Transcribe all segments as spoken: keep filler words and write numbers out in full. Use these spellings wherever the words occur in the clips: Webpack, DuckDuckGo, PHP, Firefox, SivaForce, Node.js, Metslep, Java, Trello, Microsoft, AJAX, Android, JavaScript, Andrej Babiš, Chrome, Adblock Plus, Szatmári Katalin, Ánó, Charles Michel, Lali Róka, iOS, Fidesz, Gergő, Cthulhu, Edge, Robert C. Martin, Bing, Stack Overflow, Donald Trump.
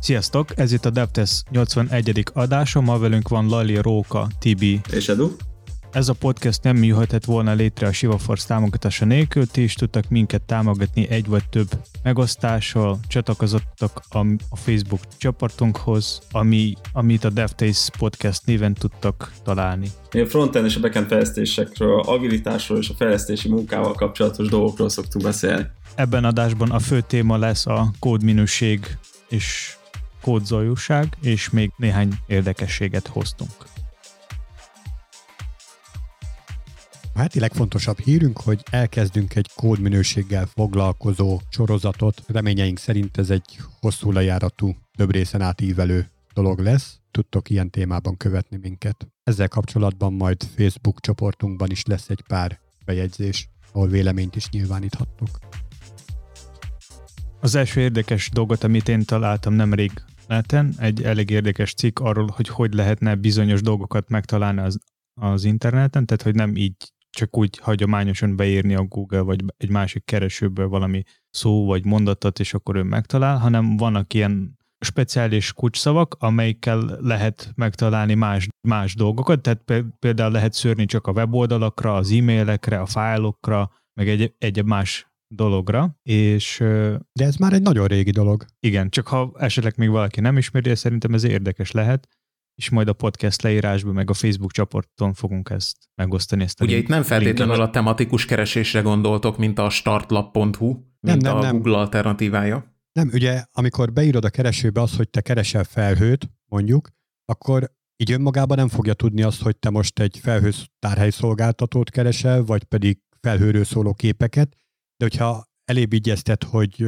Sziasztok! Ez itt a Deptesz nyolcvanegyedik adása, ma velünk van Lali Róka, Tibi és Edu. Ez a podcast nem jöhetett volna létre a SivaForce támogatása nélkül, ti is tudtak minket támogatni egy vagy több megosztással, csatlakozottak a Facebook csoportunkhoz, ami, amit a Deptesz podcast néven tudtak találni. Én frontend és a backend fejlesztésekről, agilitásról és a fejlesztési munkával kapcsolatos dolgokról szoktunk beszélni. Ebben adásban a fő téma lesz a kódminőség és kódzajúság, és még néhány érdekességet hoztunk. A heti legfontosabb hírünk, hogy elkezdünk egy kódminőséggel foglalkozó sorozatot. Reményeink szerint ez egy hosszú lejáratú, több részen átívelő dolog lesz. Tudtok ilyen témában követni minket. Ezzel kapcsolatban majd Facebook csoportunkban is lesz egy pár bejegyzés, ahol véleményt is nyilváníthattok. Az első érdekes dolgot, amit én találtam nemrég neten, egy elég érdekes cikk arról, hogy hogy lehetne bizonyos dolgokat megtalálni az, az interneten, tehát hogy nem így csak úgy hagyományosan beírni a Google vagy egy másik keresőből valami szó vagy mondatot, és akkor ő megtalál, hanem vannak ilyen speciális kulcsszavak, amelyikkel lehet megtalálni más, más dolgokat, tehát például lehet szűrni csak a weboldalakra, az e-mailekre, a fájlokra, meg egy, egy más dologra, és... De ez már egy nagyon régi dolog. Igen, csak ha esetleg még valaki nem ismeri, szerintem ez érdekes lehet, és majd a podcast leírásban, meg a Facebook csoporton fogunk ezt megosztani. Ezt Ugye itt nem feltétlenül linket. A tematikus keresésre gondoltok, mint a startlab pont hu, mint nem, nem, a nem. Google alternatívája? Nem, ugye amikor beírod a keresőbe azt, hogy te keresel felhőt, mondjuk, akkor így önmagában nem fogja tudni azt, hogy te most egy felhős tárhelyszolgáltatót keresel, vagy pedig felhőről szóló képeket. De hogyha elébb igyezted, hogy,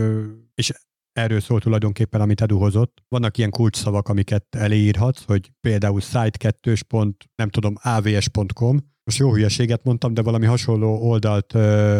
és erről szól tulajdonképpen, amit Edu hozott, vannak ilyen kulcsszavak, amiket eléírhatsz, hogy például site kettő pont, nem tudom, avs pont com, most jó hülyeséget mondtam, de valami hasonló oldalt ö,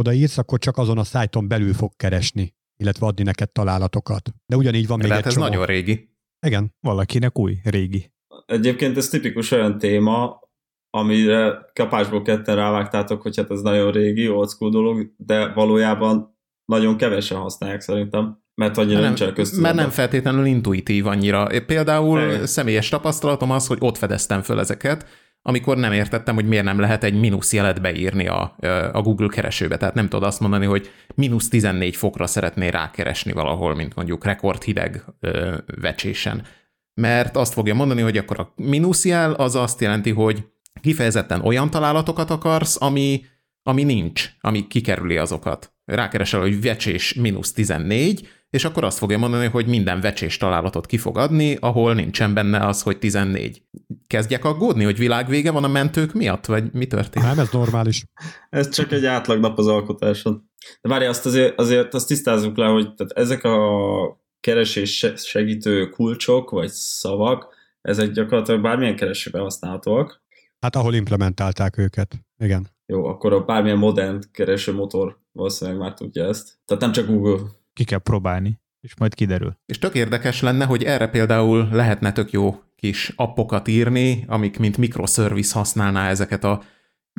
odaírsz, akkor csak azon a szájton belül fog keresni, illetve adni neked találatokat. De ugyanígy van még egy csomó. Tehát ez nagyon régi. Igen, valakinek új, régi. Egyébként ez tipikus olyan téma, amire kapásból ketten rávágtátok, hogy hát ez nagyon régi, old school dolog, de valójában nagyon kevesen használják szerintem, mert annyira nem, nincsen köztudata. Mert nem feltétlenül intuitív annyira. Például é. személyes tapasztalatom az, hogy ott fedeztem föl ezeket, amikor nem értettem, hogy miért nem lehet egy mínusz jelet beírni a, a Google keresőbe. Tehát nem tudod azt mondani, hogy mínusz tizennégy fokra szeretnél rákeresni valahol, mint mondjuk rekordhideg ö, vecsésen. Mert azt fogja mondani, hogy akkor a mínusz jel az azt jelenti, hogy kifejezetten olyan találatokat akarsz, ami, ami nincs, ami kikerüli azokat. Rákeresel, hogy vecsés mínusz tizennégy, és akkor azt fogja mondani, hogy minden vecsés találatot ki fog adni, ahol nincsen benne az, hogy tizennégy. Kezdjek aggódni, hogy világvége van a mentők miatt, vagy mi történik? Nem, ez normális. Ez csak egy átlag nap az alkotáson. De várj, azt azért, azért azt tisztázzuk le, hogy tehát ezek a keresés segítő kulcsok, vagy szavak, ezek gyakorlatilag bármilyen keresőben használhatóak. Hát ahol implementálták őket, igen. Jó, akkor a bármilyen modern keresőmotor valószínűleg már tudja ezt. Tehát nem csak Google. Ki kell próbálni, és majd kiderül. És tök érdekes lenne, hogy erre például lehetne tök jó kis appokat írni, amik mint microservice használná ezeket a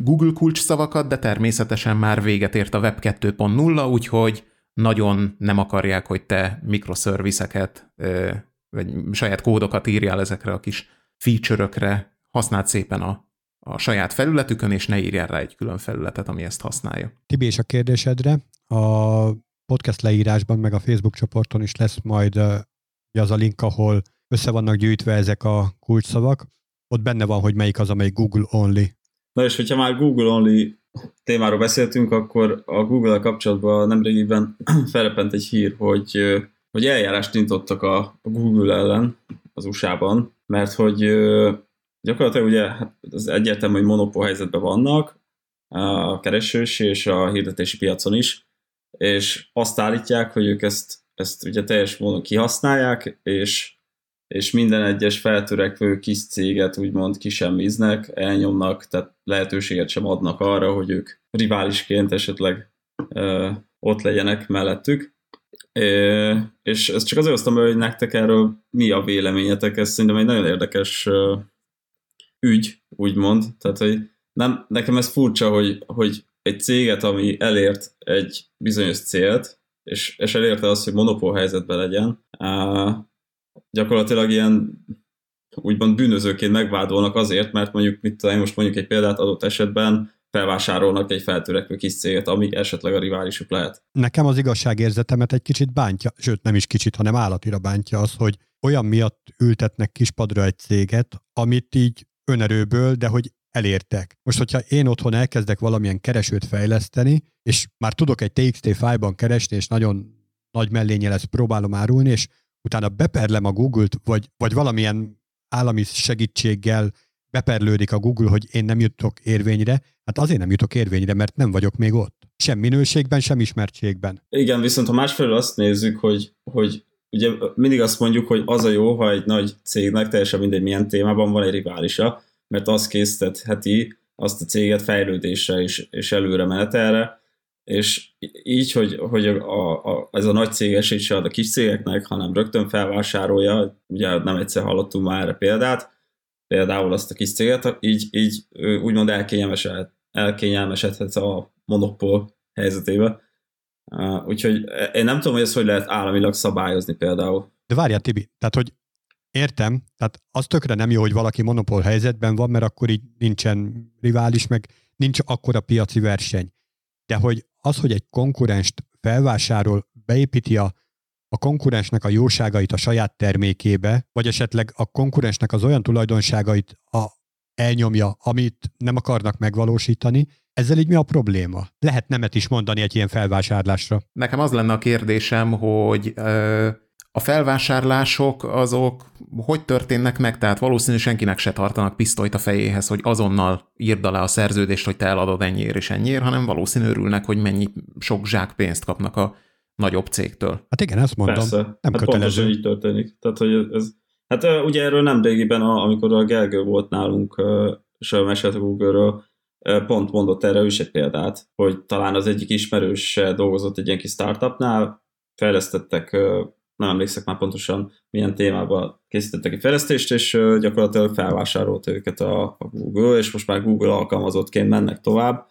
Google kulcsszavakat, de természetesen már véget ért a web kettő pont nulla, úgyhogy nagyon nem akarják, hogy te microservice-eket, vagy saját kódokat írjál ezekre a kis feature-ökre. Használd szépen a, a saját felületükön, és ne írjál rá egy külön felületet, ami ezt használja. Tibi, és a kérdésedre, a podcast leírásban, meg a Facebook csoporton is lesz majd az a link, ahol össze vannak gyűjtve ezek a kulcsszavak. Ott benne van, hogy melyik az, amely Google only. Na és hogyha már Google only témáról beszéltünk, akkor a Google-el kapcsolatban nemrégiben felrepent egy hír, hogy, hogy eljárást indítottak a Google ellen az u es á-ban, mert hogy gyakorlatilag ugye az egyértelmű, hogy monopól helyzetben vannak a keresős és a hirdetési piacon is, és azt állítják, hogy ők ezt, ezt ugye teljes módon kihasználják, és, és minden egyes feltörekvő kis céget úgymond kisemmiznek, elnyomnak, tehát lehetőséget sem adnak arra, hogy ők riválisként esetleg ö, ott legyenek mellettük. É, és ezt csak azért hoztam, hogy nektek erről mi a véleményetek, ez szerintem egy nagyon érdekes ügy, úgymond. Tehát, hogy nem, nekem ez furcsa, hogy, hogy egy céget, ami elért egy bizonyos célt, és, és elérte azt, hogy monopól helyzetben legyen, á, gyakorlatilag ilyen úgymond bűnözőként megvádolnak azért, mert mondjuk, mit tudom, most mondjuk egy példát adott esetben felvásárolnak egy feltörekvő kis céget, amíg esetleg a riválisuk lehet. Nekem az igazságérzetemet egy kicsit bántja, sőt nem is kicsit, hanem állatira bántja az, hogy olyan miatt ültetnek kispadra egy céget, amit így önerőből, de hogy elértek. Most, hogyha én otthon elkezdek valamilyen keresőt fejleszteni, és már tudok egy té iksz té fájlban keresni, és nagyon nagy mellénnyel ezt próbálom árulni, és utána beperlem a Google-t, vagy, vagy valamilyen állami segítséggel beperlődik a Google, hogy én nem jutok érvényre, hát azért nem jutok érvényre, mert nem vagyok még ott. Sem minőségben, sem ismertségben. Igen, viszont ha másfelől azt nézzük, hogy, hogy ugye mindig azt mondjuk, hogy az a jó, ha egy nagy cégnek teljesen mindegy milyen témában van egy riválisa, mert az késztetheti azt a céget fejlődésre és, és előre menetelre, és így, hogy, hogy a, a, ez a nagy cég esélyt se ad a kis cégeknek, hanem rögtön felvásárolja, ugye nem egyszer hallottunk már erre példát, például azt a kis céget, így, így úgymond elkényelmesedhet, elkényelmesedhet a monopól helyzetébe. Úgyhogy én nem tudom, hogy ezt hogy lehet államilag szabályozni például. De várjál, Tibi, tehát hogy értem, tehát az tökre nem jó, hogy valaki monopól helyzetben van, mert akkor így nincsen rivális, meg nincs akkora piaci verseny. De hogy az, hogy egy konkurenst felvásárol, beépíti a, a konkurensnek a jóságait a saját termékébe, vagy esetleg a konkurensnek az olyan tulajdonságait a, elnyomja, amit nem akarnak megvalósítani, ezzel így mi a probléma? Lehet nemet is mondani egy ilyen felvásárlásra. Nekem az lenne a kérdésem, hogy... Ö- A felvásárlások azok hogy történnek meg? Tehát valószínűleg senkinek se tartanak pisztolyt a fejéhez, hogy azonnal írd alá a szerződést, hogy te eladod ennyiért és ennyiért, hanem valószínű örülnek, hogy mennyi sok zsák pénzt kapnak a nagyobb cégtől. Hát igen, azt mondom. Persze. Nem hát kötelező. Pontosan így történik. Tehát, hogy ez, hát ugye erről nem régiben, amikor a Gergő volt nálunk, és a mesélt a Google-ről, pont mondott erre is egy példát, hogy talán az egyik ismerős dolgozott egy ilyen kis startupnál, fejlesztettek, nem emlékszek már pontosan milyen témában készítettek egy fejlesztést, és gyakorlatilag felvásárolt őket a, a Google, és most már Google alkalmazottként mennek tovább,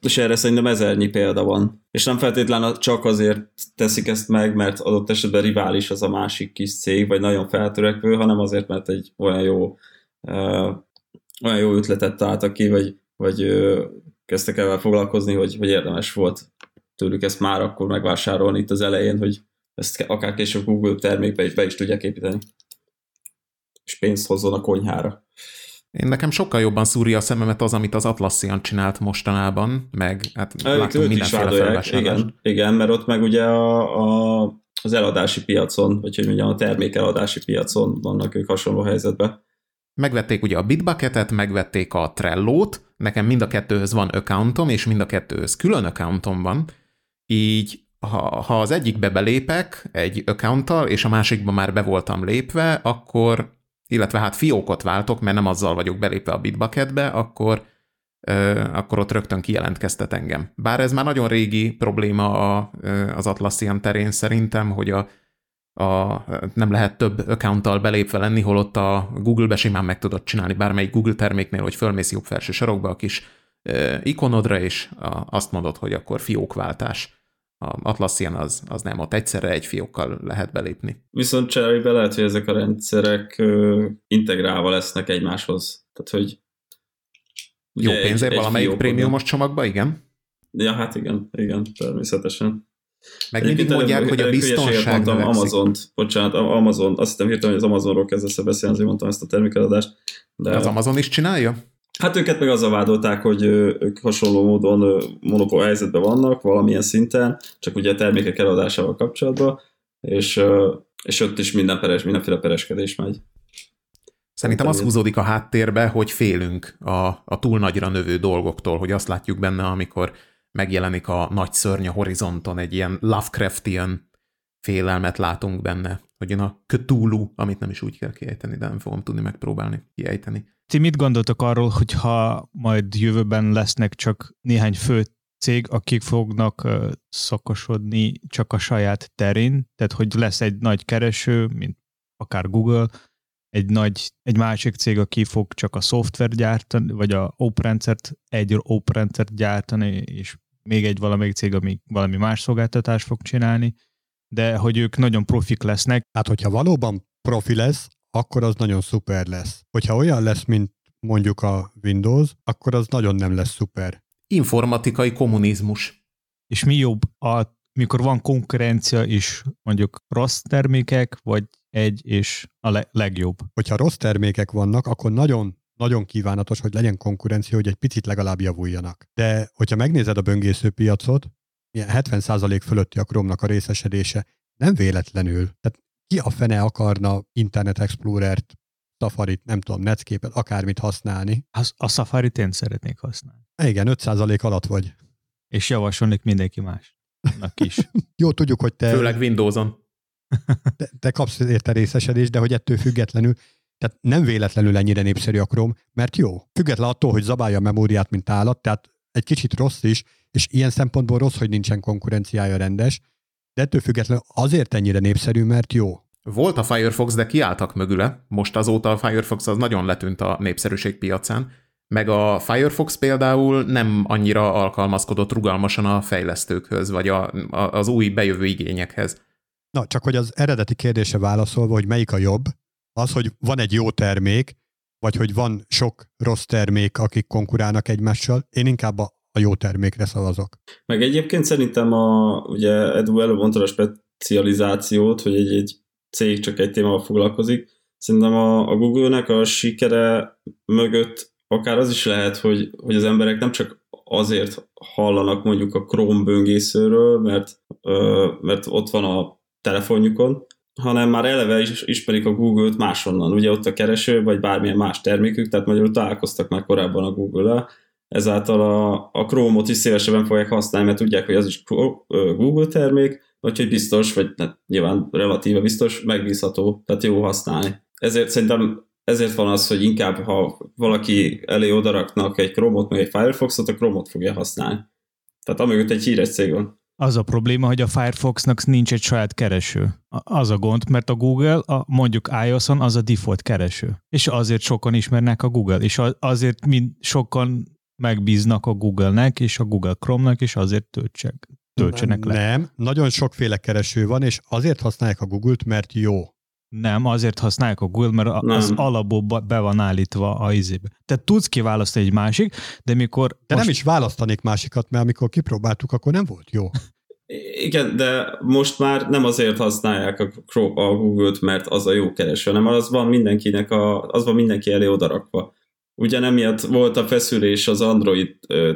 és erre szerintem ezernyi példa van. És nem feltétlenül csak azért teszik ezt meg, mert adott esetben rivális az a másik kis cég, vagy nagyon feltörekvő, hanem azért, mert egy olyan jó, ö, olyan jó ötletet találtak ki, vagy, vagy ö, kezdtek el foglalkozni, hogy, hogy érdemes volt tőlük ezt már akkor megvásárolni itt az elején, hogy ezt akár később Google termékbe is be is tudják építeni. És pénzt hozzon a konyhára. Én nekem sokkal jobban szúrja a szememet az, amit az Atlassian csinált mostanában, meg hát e, látom mindenféle felvásárlást. Igen, igen, mert ott meg ugye a, a, az eladási piacon, vagy hogy mondjam, a termék eladási piacon vannak ők hasonló helyzetben. Megvették ugye a Bitbucketet, megvették a Trello-t, nekem mind a kettőhöz van accountom, és mind a kettőhöz külön accountom van, így Ha, ha az egyikbe belépek egy accounttal, és a másikba már be voltam lépve, akkor, illetve hát fiókot váltok, mert nem azzal vagyok belépve a Bitbucketbe, akkor, ö, akkor ott rögtön kijelentkeztet engem. Bár ez már nagyon régi probléma a, az Atlassian terén szerintem, hogy a, a, nem lehet több accounttal belépve lenni, holott a Google-be simán meg tudod csinálni bármelyik Google terméknél, hogy fölmész jobb felső sarokba a kis ö, ikonodra, és a, azt mondod, hogy akkor fiókváltás. A Atlassian az, az nem ott, egyszerre egy fiókkal lehet belépni. Viszont cserébe lehet, hogy ezek a rendszerek integrálva lesznek egymáshoz. Tehát, hogy jó pénzért valamelyik prémiumos csomagba, igen? Ja, hát igen, igen, természetesen. Meg mindig mondják, hogy a biztonság növekszik. Amazont, bocsánat, Amazon, azt hiszem hirtelen, hogy az Amazonról kezdesz beszélni, azért mondtam ezt a termékeladást. De az Amazon is csinálja? Hát őket meg azzal vádolták, hogy ők hasonló módon monopól helyzetben vannak, valamilyen szinten, csak ugye a termékek eladásával kapcsolatban, és, és ott is minden peres, mindenféle pereskedés megy. Szerintem az húzódik a háttérbe, hogy félünk a, a túl nagyra növő dolgoktól, hogy azt látjuk benne, amikor megjelenik a nagy szörny a horizonton, egy ilyen Lovecraftian félelmet látunk benne, hogy jön a Cthulhu, amit nem is úgy kell kiejteni, de nem fogom tudni megpróbálni kiejteni. Ti mit gondoltok arról, hogyha majd jövőben lesznek csak néhány fő cég, akik fognak szakosodni csak a saját terén, tehát hogy lesz egy nagy kereső, mint akár Google, egy nagy, egy másik cég, aki fog csak a szoftver gyártani, vagy a oprendszert, egy oprendszert gyártani, és még egy valamelyik cég, ami valami más szolgáltatást fog csinálni, de hogy ők nagyon profik lesznek. Hát, hogyha valóban profi lesz, akkor az nagyon szuper lesz. Hogyha olyan lesz, mint mondjuk a Windows, akkor az nagyon nem lesz szuper. Informatikai kommunizmus. És mi jobb, a, mikor van konkurencia is, mondjuk rossz termékek, vagy egy és a le- legjobb. Hogyha rossz termékek vannak, akkor nagyon, nagyon kívánatos, hogy legyen konkurencia, hogy egy picit legalább javuljanak. De hogyha megnézed a böngésző piacot, ilyen hetven százalék fölötti a Chrome-nak a részesedése, nem véletlenül. Tehát ki a fene akarna Internet Explorert, Safarit, nem tudom, Netscape-et, akármit használni? A, a Safarit én szeretnék használni. Igen, öt százalék alatt vagy. És javasolnék mindenki másnak is. Jó, tudjuk, hogy te... Főleg Windowson. Te, te kapsz érte részesedést, de hogy ettől függetlenül, tehát nem véletlenül ennyire népszerű a Chrome, mert jó. Független attól, hogy zabálja a memóriát, mint állat, tehát egy kicsit rossz is, és ilyen szempontból rossz, hogy nincsen konkurenciája rendes, de ettől függetlenül azért ennyire népszerű, mert jó. Volt a Firefox, de kiálltak mögüle. Most azóta a Firefox az nagyon letűnt a népszerűség piacán, meg a Firefox például nem annyira alkalmazkodott rugalmasan a fejlesztőkhöz, vagy a, a, az új bejövő igényekhez. Na, csak hogy az eredeti kérdésre válaszolva, hogy melyik a jobb, az, hogy van egy jó termék, vagy hogy van sok rossz termék, akik konkurálnak egymással, én inkább a, a jó termékre szavazok. Meg egyébként szerintem a, ugye Edu előbb mondta a specializációt, hogy egy, egy cég csak egy témával foglalkozik. Szerintem a, a Google-nek a sikere mögött akár az is lehet, hogy, hogy az emberek nem csak azért hallanak mondjuk a Chrome böngészőről, mert, ö, mert ott van a telefonjukon, hanem már eleve is ismerik a Google-t máshonnan. Ugye ott a kereső, vagy bármilyen más termékük, tehát magyarul találkoztak már korábban a Google-el, ezáltal a, a Chrome-ot is szélesebben fogják használni, mert tudják, hogy az is Google termék, úgyhogy biztos, vagy ne, nyilván relatíve biztos, megbízható, tehát jó használni. Ezért szerintem ezért van az, hogy inkább, ha valaki elé odaraknak egy Chrome-ot, meg egy Firefox-ot, a Chrome-ot fogja használni. Tehát amögött egy híres cég van. Az a probléma, hogy a Firefoxnak nincs egy saját kereső. Az a gond, mert a Google, a, mondjuk iOS-on az a default kereső. És azért sokan ismernek a Google, és azért mind sokan megbíznak a Google-nek, és a Google Chrome-nak, és azért töltsenek, töltsenek le. Nem, nagyon sokféle kereső van, és azért használják a Google-t, mert jó. Nem, azért használják a Google, mert a, az alapból be van állítva a izébe. Tehát tudsz kiválasztani egy másik, de mikor... De most... nem is választanék másikat, mert amikor kipróbáltuk, akkor nem volt jó. Igen, de most már nem azért használják a, a Google-t, mert az a jó kereső, hanem az van mindenkinek, a, az van mindenki elé odarakva. Ugyan emiatt volt a feszülés az Android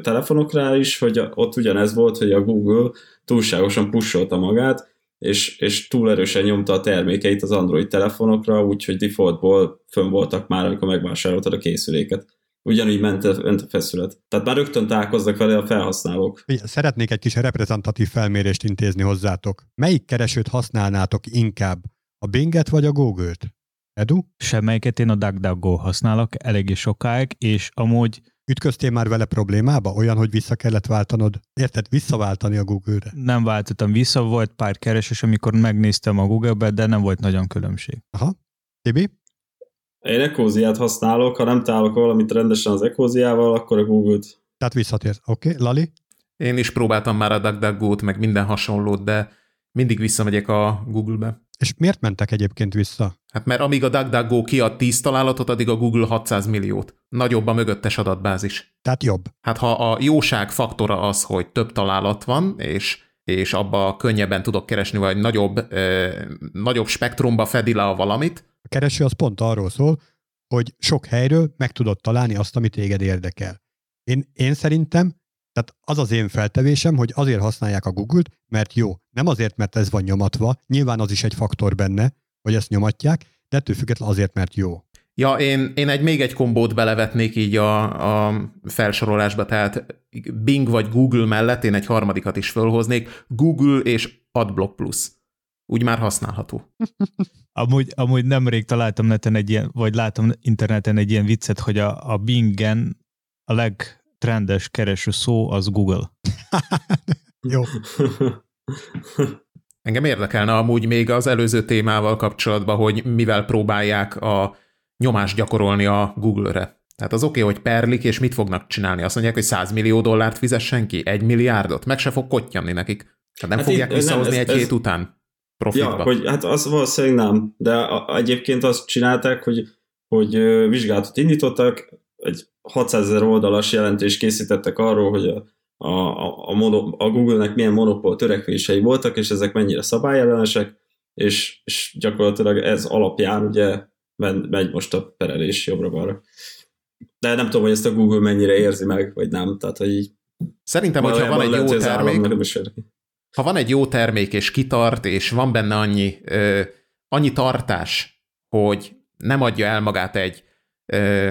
telefonokra is, hogy ott ugyanez volt, hogy a Google túlságosan pusolta magát, és, és túl erősen nyomta a termékeit az Android telefonokra, úgyhogy defaultból fönn voltak már, amikor megvásároltad a készüléket. Ugyanúgy ment a, ment a feszület. Tehát már rögtön találkoznak vele a felhasználók. Szeretnék egy kis reprezentatív felmérést intézni hozzátok. Melyik keresőt használnátok inkább? A Binget vagy a Google-t? Edu? Semmelyiket, én a DuckDuckGo használok eléggé sokáig, és amúgy... Ütköztél már vele problémába? Olyan, hogy vissza kellett váltanod? Érted, visszaváltani a Google-re? Nem váltottam vissza, volt pár keresés, amikor megnéztem a Google-be, de nem volt nagyon különbség. Aha. Tibi? Én Ecosiát használok, ha nem találok valamit rendesen az Ecosiával, akkor a Google-t. Tehát visszatért. Oké, okay. Lali? Én is próbáltam már a DuckDuckGo-t, meg minden hasonlót, de mindig visszamegyek a Google-be. És miért mentek egyébként vissza? Hát mert amíg a DuckDuckGo kiad tíz találatot, addig a Google hatszáz milliót. Nagyobb a mögöttes adatbázis. Tehát jobb. Hát ha a jóság faktora az, hogy több találat van, és, és abba könnyebben tudok keresni, vagy nagyobb, eh, nagyobb spektrumba fedi le a valamit. A kereső az pont arról szól, hogy sok helyről meg tudod találni azt, amit téged érdekel. Én, én szerintem, tehát az az én feltevésem, hogy azért használják a Google-t, mert jó. Nem azért, mert ez van nyomatva, nyilván az is egy faktor benne, hogy ezt nyomatják, de ettől függetlenül azért, mert jó. Ja, én, én egy még egy kombót belevetnék így a, a felsorolásba, tehát Bing vagy Google mellett én egy harmadikat is fölhoznék, Google és Adblock Plus. Úgy már használható. amúgy, amúgy nemrég találtam neten egy ilyen, vagy látom interneten egy ilyen viccet, hogy a, a Bingen a legtrendes kereső szó az Google. Jó. Engem érdekelne amúgy még az előző témával kapcsolatban, hogy mivel próbálják a nyomást gyakorolni a Google-re. Tehát az oké, okay, hogy perlik, és mit fognak csinálni? Azt mondják, hogy száz millió dollárt fizessen ki, egy milliárdot, meg se fog kottyanni nekik. Tehát nem hát fogják így, visszahozni nem, ez, egy ez, hét ez... után profitba. Ja, hogy, hát az valószínűleg nem, de a, egyébként azt csinálták, hogy, hogy vizsgálatot indítottak, egy hatszázezer oldalas jelentést készítettek arról, hogy a, a, a, mono, a Google-nek milyen monopól törekvései voltak, és ezek mennyire szabályellenesek, és, és gyakorlatilag ez alapján ugye megy most a perelés jobbra-balra. De nem tudom, hogy ezt a Google mennyire érzi meg, vagy nem. Tehát, hogy így szerintem, hogyha van egy jó termék, ha van egy jó termék, és kitart, és van benne annyi, ö, annyi tartás, hogy nem adja el magát egy, ö,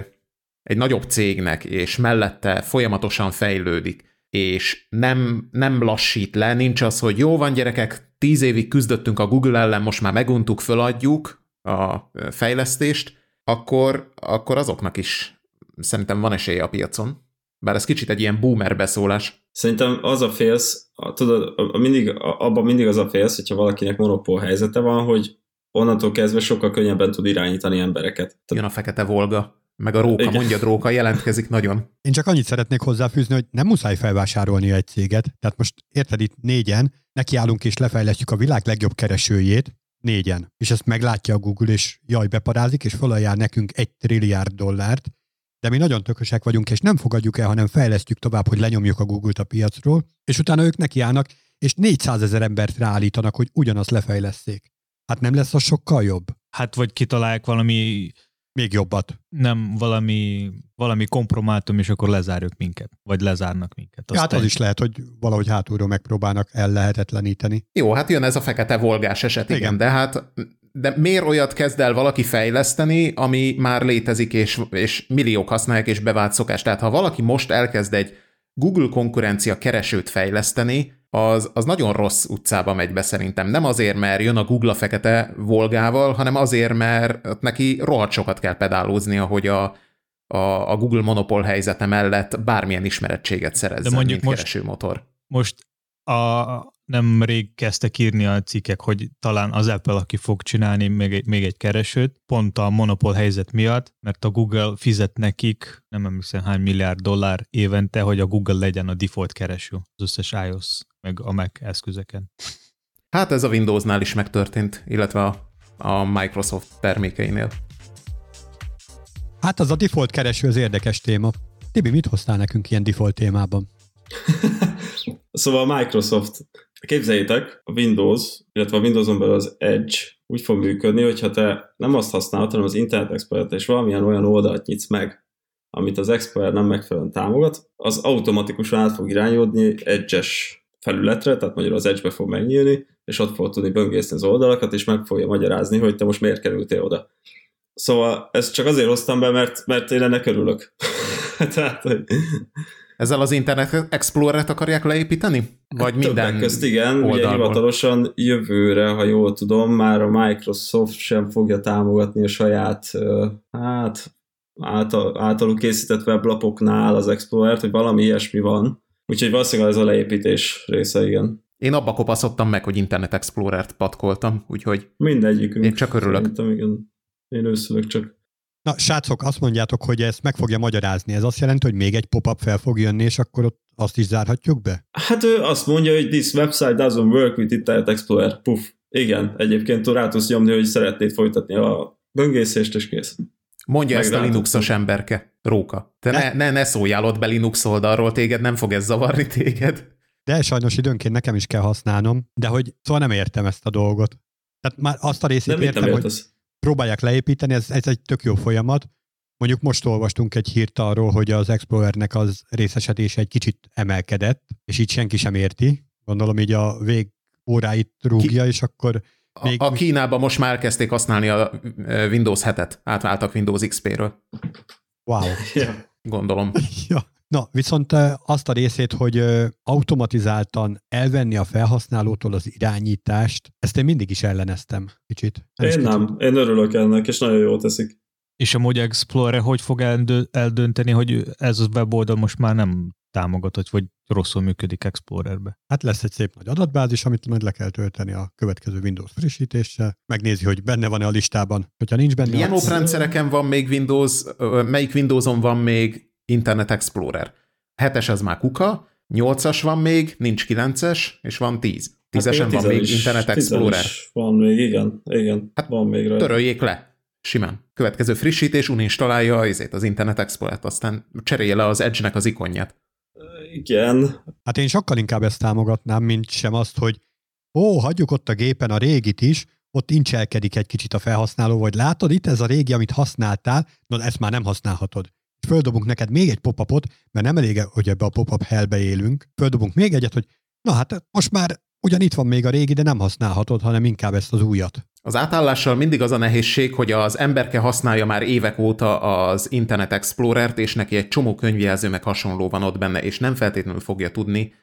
egy nagyobb cégnek, és mellette folyamatosan fejlődik, és nem, nem lassít le, nincs az, hogy jó van gyerekek, tíz évig küzdöttünk a Google ellen, most már meguntuk, föladjuk a fejlesztést, akkor, akkor azoknak is szerintem van esélye a piacon. Bár ez kicsit egy ilyen boomer beszólás. Szerintem az a félsz, tudod, mindig, abban mindig az a félsz, hogyha valakinek monopól helyzete van, hogy onnantól kezdve sokkal könnyebben tud irányítani embereket. Jön a fekete volga, meg a róka, igen. Mondjad róka, jelentkezik nagyon. Én csak annyit szeretnék hozzáfűzni, hogy nem muszáj felvásárolni egy céget. Tehát most érted, itt négyen, nekiállunk és lefejlesztjük a világ legjobb keresőjét, négyen. És ezt meglátja a Google, és jaj, beparázik, és felajánl nekünk egy trilliárd dollárt. De mi nagyon tökösek vagyunk, és nem fogadjuk el, hanem fejlesztjük tovább, hogy lenyomjuk a Google-t a piacról, és utána ők nekiállnak, és négyszázezer embert ráállítanak, hogy ugyanazt lefejlesszék. Hát nem lesz az sokkal jobb? Hát vagy kitalálják valami... Még jobbat. Nem, valami, valami kompromátum, és akkor lezárjuk minket, vagy lezárnak minket. Azt ja, hát az is lehet, hogy valahogy hátulról megpróbálnak ellehetetleníteni. Jó, hát jön ez a fekete volgás eset, igen, igen de hát... De miért olyat kezd el valaki fejleszteni, ami már létezik, és, és milliók használják, és bevált szokás? Tehát ha valaki most elkezd egy Google konkurencia keresőt fejleszteni, az, az nagyon rossz utcába megy be szerintem. Nem azért, mert jön a Google a fekete volgával, hanem azért, mert neki rohadt sokat kell pedálóznia, hogy a, a, a Google monopól helyzete mellett bármilyen ismerettséget szerezzen, mint most, keresőmotor. Most a... Nemrég kezdtek írni a cikkek, hogy talán az Apple, aki fog csinálni még egy, még egy keresőt, pont a monopól helyzet miatt, mert a Google fizet nekik, nem emlékszem hány milliárd dollár évente, hogy a Google legyen a default kereső az összes iOS, meg a Mac eszközeken. Hát ez a Windowsnál is megtörtént, illetve a, a Microsoft termékeinél. Hát az a default kereső az érdekes téma. Tibi, mit hoztál nekünk ilyen default témában? Szóval a Microsoft, képzeljétek, a Windows, illetve a Windowson belül az Edge úgy fog működni, hogyha te nem azt használod, hanem az Internet Explorer-t, és valamilyen olyan oldalt nyitsz meg, amit az Explorer nem megfelelően támogat, az automatikusan át fog irányulni Edge-es felületre, tehát magyarul az Edge-be fog megnyílni, és ott fog tudni böngészni az oldalakat, és meg fogja magyarázni, hogy te most miért kerültél oda. Szóval ezt csak azért hoztam be, mert, mert én ennek örülök. Tehát, hogy... Ezzel az Internet Explorer-et akarják leépíteni? Vagy hát minden közt, igen, oldalból? Ugye hivatalosan jövőre, ha jól tudom, már a Microsoft sem fogja támogatni a saját hát, által, általuk készített weblapoknál az Explorer-t, hogy valami ilyesmi van. Úgyhogy valószínűleg ez a leépítés része, igen. Én abba kopaszottam meg, hogy Internet Explorer-t patkoltam, úgyhogy mindegyikünk. Én csak örülök. Szerintem, igen. Én őszülök csak. Na, srácok, azt mondjátok, hogy ezt meg fogja magyarázni. Ez azt jelenti, hogy még egy pop-up fel fog jönni, és akkor ott azt is zárhatjuk be? Hát ő azt mondja, hogy this website doesn't work with Internet Explorer. Puff. Igen, egyébként rá tudsz nyomni, hogy szeretnéd folytatni a böngészést, és kész. Mondja meg ezt a Linuxos emberke, Róka. Te ne, ne, ne szóljál ott be Linux oldalról, téged nem fog ez zavarni téged. De sajnos időnként nekem is kell használnom, de hogy szóval nem értem ezt a dolgot. Tehát már azt a részét de értem, hogy... próbálják leépíteni, ez, ez egy tök jó folyamat. Mondjuk most olvastunk egy hírt arról, hogy az Explorernek az részesedése egy kicsit emelkedett, és így senki sem érti. Gondolom így a vég óráit rúgja, Ki- és akkor... Még... A, a Kínában most már elkezdték használni a Windows hetet, átváltak Windows iksz pé-ről. Wow. Yeah. Gondolom. Ja. Na, viszont azt a részét, hogy automatizáltan elvenni a felhasználótól az irányítást, ezt én mindig is elleneztem kicsit. Nem én nem, kicsit. Én örülök ennek, és nagyon jól teszik. És amúgy Explorer hogy fog eldönteni, hogy ez az weboldal most már nem támogatott, vagy rosszul működik Explorerbe? Hát lesz egy szép nagy adatbázis, amit majd le kell tölteni a következő Windows frissítéssel. Megnézi, hogy benne van-e a listában. Hogyha nincs benne... Milyen oprendszereken van még Windows, melyik Windowson van még Internet Explorer? hetes az már kuka, nyolcas van még, nincs kilences, és van tíz. tízesen hát van még Internet Explorer. Van még, igen. igen hát van még rá. Töröljék le. Simán. Következő frissítés uninstalálja az Internet Explorer-t, aztán cserélje le az Edge-nek az ikonját. Igen. Hát én sokkal inkább ezt támogatnám, mint sem azt, hogy ó, hagyjuk ott a gépen a régit is, ott incselkedik egy kicsit a felhasználó, vagy látod, itt ez a régi, amit használtál, na ezt már nem használhatod. Földobunk neked még egy pop-upot, mert nem elég, hogy ebbe a pop-up hellbe élünk. Földobunk még egyet, hogy na hát most már ugyan itt van még a régi, de nem használhatod, hanem inkább ezt az újat. Az átállással mindig az a nehézség, hogy az emberke használja már évek óta az Internet Explorert, és neki egy csomó könyvjelző meg hasonló van ott benne, és nem feltétlenül fogja tudni,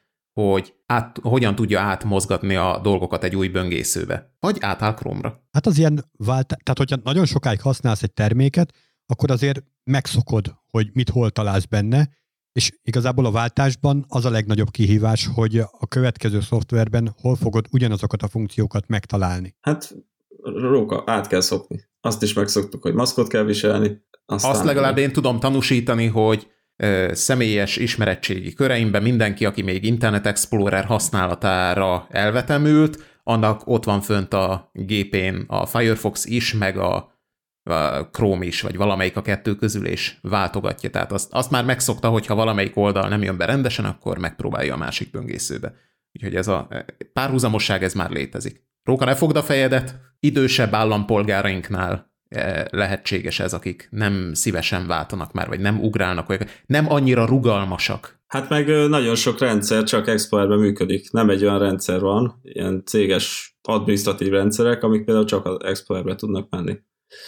hogy át, hogyan tudja átmozgatni a dolgokat egy új böngészőbe. Vagy átáll Chrome-ra. Hát az ilyen vált, tehát hogyha nagyon sokáig használsz egy terméket, akkor azért megszokod, hogy mit hol találsz benne, és igazából a váltásban az a legnagyobb kihívás, hogy a következő szoftverben hol fogod ugyanazokat a funkciókat megtalálni. Hát Róka, át kell szokni. Azt is megszoktuk, hogy maszkot kell viselni. Aztán azt legalább én tudom tanúsítani, hogy ö, személyes ismeretségi köreimben mindenki, aki még Internet Explorer használatára elvetemült, annak ott van fönt a gépén a Firefox is, meg a, a Chrome is, vagy valamelyik a kettő közül, és váltogatja. Tehát azt, azt már megszokta, hogyha valamelyik oldal nem jön be rendesen, akkor megpróbálja a másik böngészőbe. Úgyhogy ez a párhuzamosság, ez már létezik. Róka, ne fogd a fejedet, idősebb állampolgárainknál lehetséges ez, akik nem szívesen váltanak már, vagy nem ugrálnak, nem annyira rugalmasak. Hát meg nagyon sok rendszer csak Explorerben működik, nem egy olyan rendszer van, ilyen céges adminisztratív rendszerek, amik például csak az Explorerbe tudnak menni.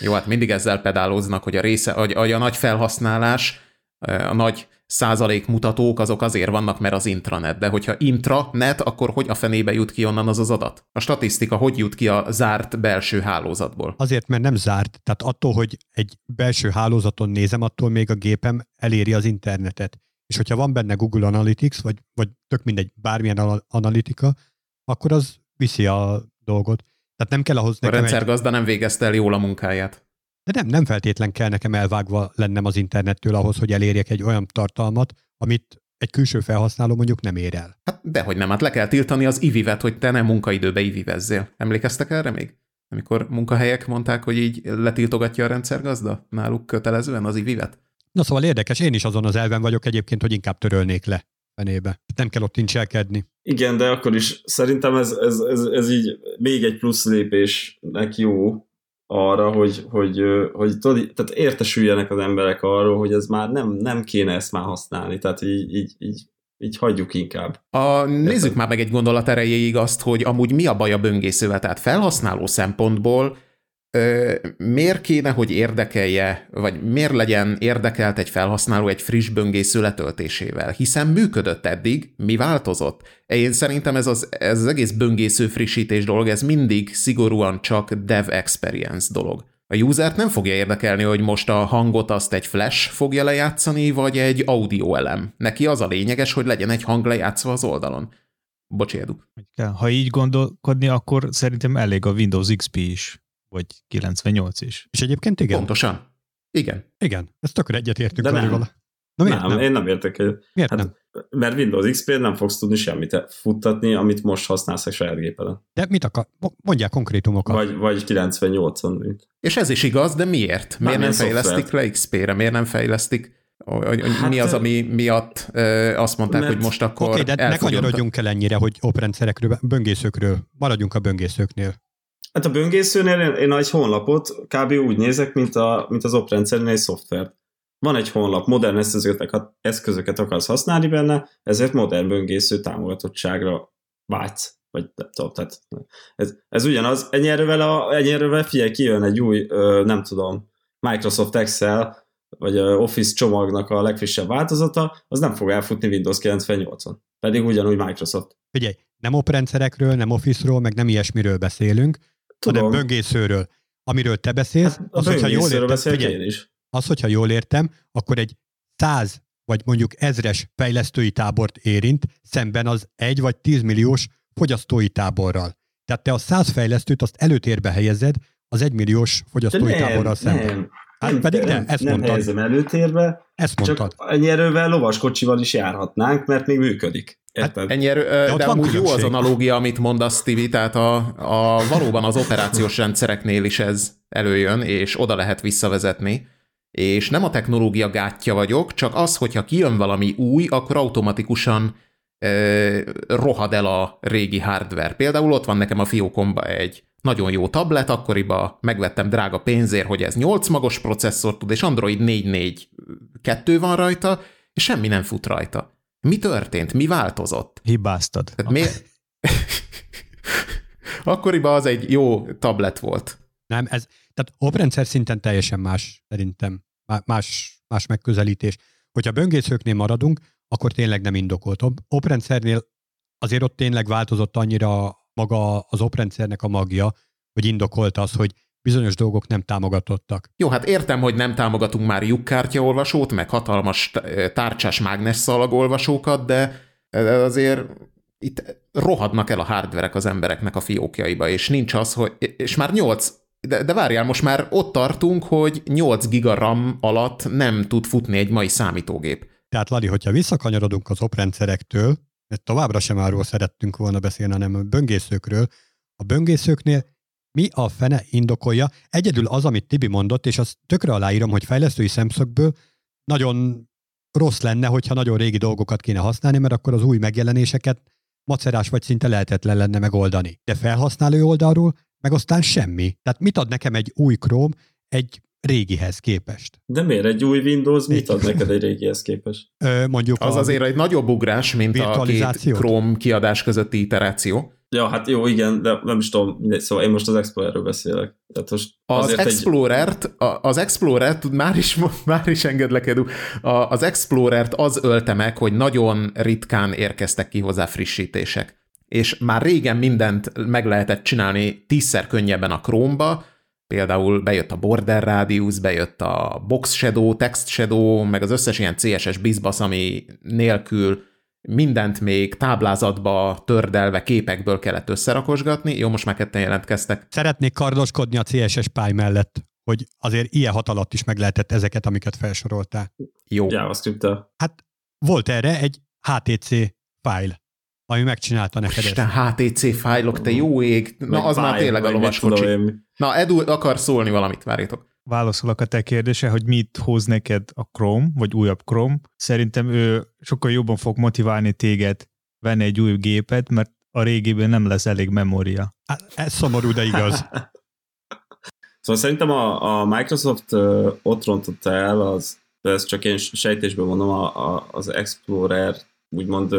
Jó, hát mindig ezzel pedáloznak, hogy a, része, a, a, a nagy felhasználás, a nagy százalékmutatók azok azért vannak, mert az intranet, de hogyha intranet, akkor hogy a fenébe jut ki onnan az az adat? A statisztika hogy jut ki a zárt belső hálózatból? Azért, mert nem zárt, tehát attól, hogy egy belső hálózaton nézem, attól még a gépem eléri az internetet. És hogyha van benne Google Analytics, vagy, vagy tök mindegy, bármilyen analitika, akkor az viszi a dolgot. Tehát nem kell ahhoz nekem... A rendszergazda egy... nem végezte el jól a munkáját. De nem, nem feltétlen kell nekem elvágva lennem az internettől ahhoz, hogy elérjek egy olyan tartalmat, amit egy külső felhasználó mondjuk nem ér el. Hát dehogy nem, hát le kell tiltani az ivivet, hogy te nem munkaidőbe ivivezzél. Emlékeztek erre még? Amikor munkahelyek mondták, hogy így letiltogatja a rendszergazda náluk kötelezően az ivivet? Na szóval érdekes, én is azon az elven vagyok egyébként, hogy inkább törölnék le fenébe. Nem kell ott incselkedni. Igen, de akkor is szerintem ez, ez, ez, ez így még egy plusz lépésnek jó, arra, hogy, hogy, hogy, hogy tehát értesüljenek az emberek arról, hogy ez már nem, nem kéne ezt már használni, tehát így, így, így, így hagyjuk inkább. A, nézzük már meg egy gondolat erejéig azt, hogy amúgy mi a baj a böngészővel, tehát felhasználó szempontból ö, miért kéne, hogy érdekelje, vagy miért legyen érdekelt egy felhasználó egy friss böngésző letöltésével, hiszen működött eddig, mi változott? Én szerintem ez az, ez az egész böngésző frissítés dolog, ez mindig szigorúan csak dev experience dolog. A usert nem fogja érdekelni, hogy most a hangot azt egy flash fogja lejátszani, vagy egy audio elem. Neki az a lényeges, hogy legyen egy hang lejátszva az oldalon. Bocs, Edu. Ha így gondolkodni, akkor szerintem elég a Windows iksz pé is, vagy kilencvennyolc is. És egyébként igen. Pontosan. Igen. Igen, ezt tökre egyetértünk. De nem. Vala. Na, nem, nem, én nem értek el. Miért hát, nem? Mert Windows iksz pé-n nem fogsz tudni semmit futtatni, amit most használsz a saját gépeden. De mit akar? Mondják konkrétumokat. Vagy, vagy kilencvennyolcon. És ez is igaz, de miért? Miért nem fejlesztik le iksz pé-re? Miért nem fejlesztik? Hát, mi az, ami miatt ö, azt mondták, mert... hogy most akkor... Oké, okay, de ne kanyarodjunk el ennyire, hogy oprendszerekről, böngészőkről. Maradjunk a böngészőknél. Hát a böngészőnél én, én egy honlapot kb. Úgy nézek, mint, a, mint az oprendszernél egy szoftvert. Van egy honlap, modern eszközöket, eszközöket akarsz használni benne, ezért modern böngésző támogatottságra vágysz, vagy nem tudom, tehát ez, ez ugyanaz, ennyire figyelj, kijön egy új, ö, nem tudom, Microsoft Excel, vagy Office csomagnak a legfrissebb változata, az nem fog elfutni Windows kilencvennyolcon, pedig ugyanúgy Microsoft. Figyelj, nem oprendszerekről, nem Office-ról, meg nem ilyesmiről beszélünk, tudom, hanem böngészőről. Amiről te beszélsz, hát, az, hogyha jól érted, figyelj, én is. Az, hogyha jól értem, akkor egy száz vagy mondjuk ezres fejlesztői tábort érint, szemben az egy vagy tízmilliós fogyasztói táborral. Tehát te a száz fejlesztőt azt előtérbe helyezed az egymilliós fogyasztói táborral szemben. Nem. Hát nem, pedig nem, ezt nem mondtad. Helyezem előtérbe, ezt mondtad. Csak ennyi erővel lovaskocsival is járhatnánk, mert még működik. Hát, ennyi erő, de, de amúgy különbség. Jó az analógia, amit mondasz, Tibi, tehát a, a, valóban az operációs rendszereknél is ez előjön, és oda lehet visszavezetni. És nem a technológia gátja vagyok, csak az, hogyha kijön valami új, akkor automatikusan eh, rohad el a régi hardware. Például ott van nekem a fiókomba egy nagyon jó tablet, akkoriban megvettem drága pénzért, hogy ez nyolc magos processzor tud, és Android négy négy kettő van rajta, és semmi nem fut rajta. Mi történt? Mi változott? Hibáztad. Tehát mi... Akkoriban az egy jó tablet volt. Nem, ez... Tehát oprendszer szinten teljesen más, szerintem, más, más megközelítés. Hogyha böngészőknél maradunk, akkor tényleg nem indokolt. Oprendszernél azért ott tényleg változott annyira maga az oprendszernek a magja, hogy indokolt az, hogy bizonyos dolgok nem támogatottak. Jó, hát értem, hogy nem támogatunk már lyukkártyaolvasót, meg hatalmas tárcsás mágnesszalagolvasókat, de azért... itt rohadnak el a hardverek az embereknek a fiókjaiba, és nincs az, hogy... És már nyolc... De, de várjál, most már ott tartunk, hogy nyolc giga RAM alatt nem tud futni egy mai számítógép. Tehát Lali, hogyha visszakanyarodunk az oprendszerektől, mert továbbra sem arról szerettünk volna beszélni, hanem a böngészőkről, a böngészőknél mi a fene indokolja? Egyedül az, amit Tibi mondott, és azt tökre aláírom, hogy fejlesztői szemszögből nagyon rossz lenne, hogyha nagyon régi dolgokat kéne használni, mert akkor az új megjelenéseket macerás vagy szinte lehetetlen lenne megoldani. De felhasználó oldalról meg aztán semmi. Tehát mit ad nekem egy új Chrome egy régihez képest? De miért egy új Windows mit ad neked egy régihez képest? Ö, mondjuk az azért egy nagyobb ugrás, mint a két Chrome kiadás közötti iteráció. Ja, hát jó, igen, de nem is tudom, mindegy, szóval én most az Explorerről beszélek. Tehát most az Explorert, egy... a, az Explorert már is, már is engedlek, Edu. A, az Explorert az ölte meg, hogy nagyon ritkán érkeztek ki hozzá frissítések. És már régen mindent meg lehetett csinálni tízszer könnyebben a Chrome-ba, például bejött a border radius, bejött a box shadow, text shadow, meg az összes ilyen cé es es bizbasz, ami nélkül mindent még táblázatba tördelve képekből kellett összerakosgatni. Jó, most már ketten jelentkeztek. Szeretnék kardoskodni a cé es es pály mellett, hogy azért ilyen hat alatt is meg lehetett ezeket, amiket felsoroltál. Jó. JavaScript-tel. Hát volt erre egy há té cé file, ami megcsinálta neked. Isten, há té cé fájlok, te jó ég! Na, meg az fájl, már tényleg a lovaskocsi. Na, Edu, akar szólni valamit, várjátok. Válaszolok a te kérdése, hogy mit hoz neked a Chrome, vagy újabb Chrome. Szerintem ő sokkal jobban fog motiválni téged venni egy új gépet, mert a régiben nem lesz elég memória. Ez szomorú, de igaz. Szóval szerintem a, a Microsoft ott rontotta el, az, de ezt csak én sejtésben mondom, a, a, az Explorer úgymond...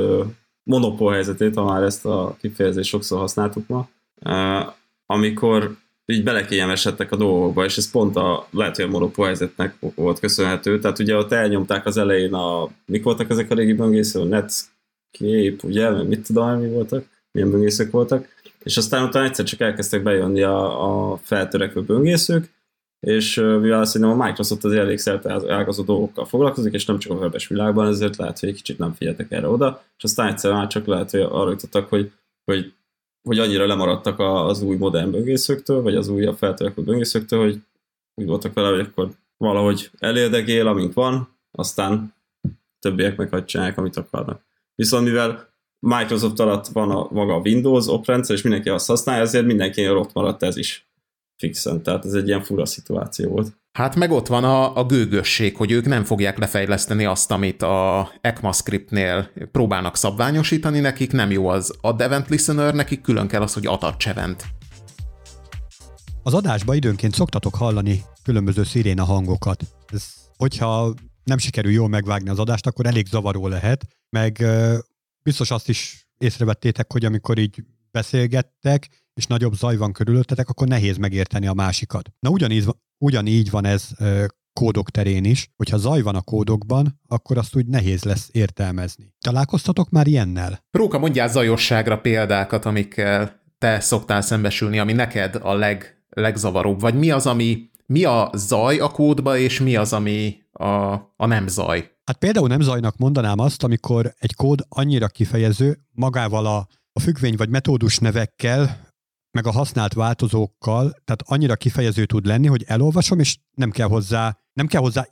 monopól helyzetét, ha már ezt a kifejezést sokszor használtuk ma, amikor így belekényemesedtek a dolgokba, és ez pont a lehet, hogy a monopól helyzetnek volt köszönhető. Tehát ugye ott elnyomták az elején a, mik voltak ezek a régi böngésző, a Netscape, ugye, mit tudom, mi voltak, milyen böngészők voltak, és aztán utána egyszer csak elkezdtek bejönni a, a feltörekvő böngészők, és mivel szerintem a Microsoft az elég szerte ágazó dolgokkal foglalkozik, és nem csak a webes világban, ezért lehet, hogy egy kicsit nem figyeltek erre oda, és aztán egyszerűen már csak lehet, hogy arra jutottak, hogy, hogy, hogy annyira lemaradtak az új modern böngészőktől, vagy az újabb feltörekvő böngészőktől, hogy úgy voltak vele, hogy akkor valahogy elérdegél, amink van, aztán többiek meg hadd csinálják, amit akarnak. Viszont mivel Microsoft alatt van a, maga a Windows oprendszer, és mindenki azt használja, ezért mindenki ott maradt ez is. Fixen, tehát ez egy ilyen fura szituáció volt. Hát meg ott van a, a gőgösség, hogy ők nem fogják lefejleszteni azt, amit a ECMAScriptnél próbálnak szabványosítani nekik, nem jó az Add Event Listener, nekik külön kell az, hogy Add Add Event. Az adásban időnként szoktatok hallani különböző sziréna hangokat. Ez, hogyha nem sikerül jól megvágni az adást, akkor elég zavaró lehet, meg biztos azt is észrevettétek, hogy amikor így beszélgettek, és nagyobb zaj van körülöttetek, akkor nehéz megérteni a másikat. Na ugyanígy, ugyanígy van ez ö, kódok terén is, hogyha zaj van a kódokban, akkor azt úgy nehéz lesz értelmezni. Találkoztatok már ilyennel? Róka, mondjál zajosságra példákat, amikkel te szoktál szembesülni, ami neked a leg, legzavaróbb, vagy mi az, ami mi a zaj a kódba, és mi az, ami a, a nem zaj. Hát például nem zajnak mondanám azt, amikor egy kód annyira kifejező magával a, a függvény vagy metódus nevekkel, meg a használt változókkal, tehát annyira kifejező tud lenni, hogy elolvasom, és nem kell hozzá, nem kell hozzá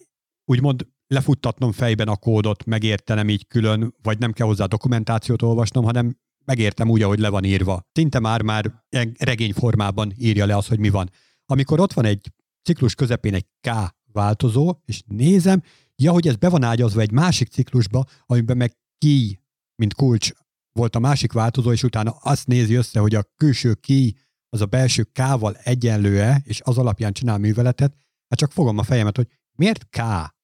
úgymond lefuttatnom fejben a kódot, megértenem így külön, vagy nem kell hozzá dokumentációt olvasnom, hanem megértem úgy, ahogy le van írva. Szinte már-már regényformában írja le az, hogy mi van. Amikor ott van egy ciklus közepén egy K változó, és nézem, ja, hogy ez be van ágyazva egy másik ciklusba, amiben meg key, mint kulcs volt a másik változó, és utána azt nézi össze, hogy a külső key az a belső K-val egyenlő-e, és az alapján csinál műveletet, hát csak fogom a fejemet, hogy miért K?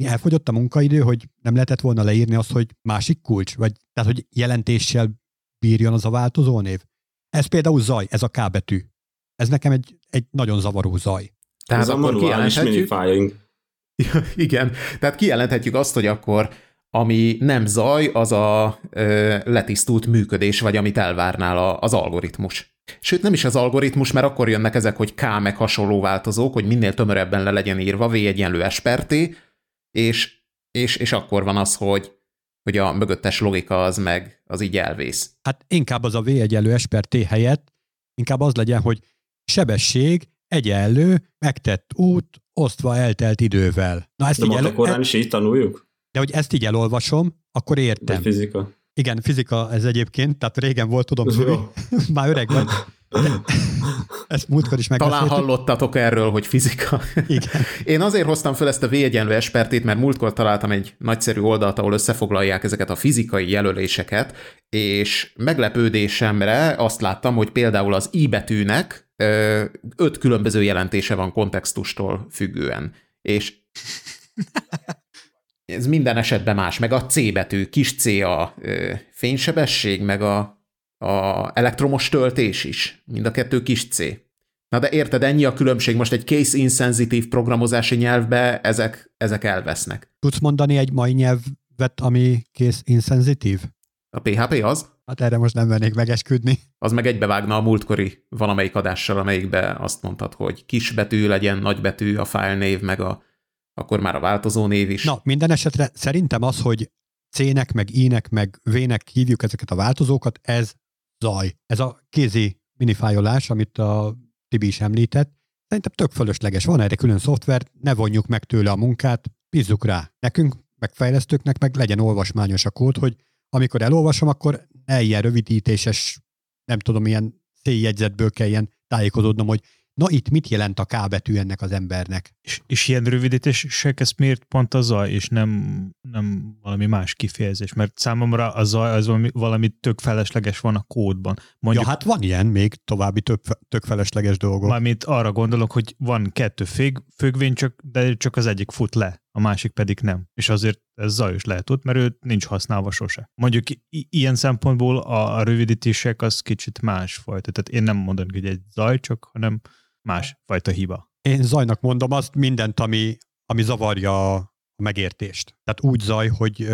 Elfogyott a munkaidő, hogy nem lehetett volna leírni azt, hogy másik kulcs, vagy tehát, hogy jelentéssel bírjon az a változónév. Ez például zaj, ez a K betű. Ez nekem egy, egy nagyon zavaró zaj. Tehát ez akkor kijelenthetjük... Ja, igen, tehát kijelenthetjük azt, hogy akkor ami nem zaj, az a ö, letisztult működés, vagy amit elvárnál a, az algoritmus. Sőt, nem is az algoritmus, mert akkor jönnek ezek, hogy K meg hasonló változók, hogy minél tömörebben le legyen írva, V egyenlő S per T, és, és, és akkor van az, hogy, hogy a mögöttes logika az meg az így elvész. Hát inkább az a V egyenlő S per T helyett inkább az legyen, hogy sebesség egyenlő, megtett út, osztva eltelt idővel. Na, ezt de matakorán el... is így tanuljuk? De hogy ezt így elolvasom, akkor értem. De fizika. Igen, fizika ez egyébként, tehát régen volt, tudom, hogy már öreg vagy. Ezt múltkor is megbeszéltük. Talán hallottatok erről, hogy fizika. Igen. Én azért hoztam föl ezt a V egyenlő S per T-t, mert múltkor találtam egy nagyszerű oldalt, ahol összefoglalják ezeket a fizikai jelöléseket, és meglepődésemre azt láttam, hogy például az I betűnek öt különböző jelentése van kontextustól függően. És... ez minden esetben más, meg a C betű, kis C a ö, fénysebesség, meg a, a elektromos töltés is. Mind a kettő kis C. Na de érted, ennyi a különbség. Most egy case insensitive programozási nyelvbe ezek, ezek elvesznek. Tudsz mondani egy mai nyelvet, ami case insensitive? A P H P az? Hát erre most nem vennék megesküdni. Az meg egybevágna a múltkori valamelyik adással, amelyikbe azt mondtad, hogy kis betű legyen, nagy betű, a fájlnév, meg a akkor már a változó név is. Na, minden esetre szerintem az, hogy C-nek, meg I-nek, meg V-nek hívjuk ezeket a változókat, ez zaj. Ez a kézi minifájolás, amit a Tibi is említett, szerintem tök fölösleges. Van erre külön szoftvert, ne vonjuk meg tőle a munkát, bízzuk rá. Nekünk, meg fejlesztőknek, meg legyen olvasmányos a kód, hogy amikor elolvasom, akkor ne ilyen rövidítéses, nem tudom, ilyen C-jegyzetből kell ilyen tájékozódnom, hogy na itt mit jelent a K betű ennek az embernek? És, és ilyen rövidítések, ez miért pont a zaj, és nem, nem valami más kifejezés? Mert számomra a zaj az valami, valami tök felesleges van a kódban. Mondjuk, ja, hát van ilyen még további több, tök felesleges dolgok. Mármint arra gondolok, hogy van kettő függ, függvény, csak, de csak az egyik fut le, a másik pedig nem. És azért ez zajos lehet ott, mert ő nincs használva sose. Mondjuk i- ilyen szempontból a, a rövidítések az kicsit másfajta. Tehát én nem mondom, hogy egy zaj, csak hanem másfajta hiba. Én zajnak mondom azt mindent, ami, ami zavarja a megértést. Tehát úgy zaj, hogy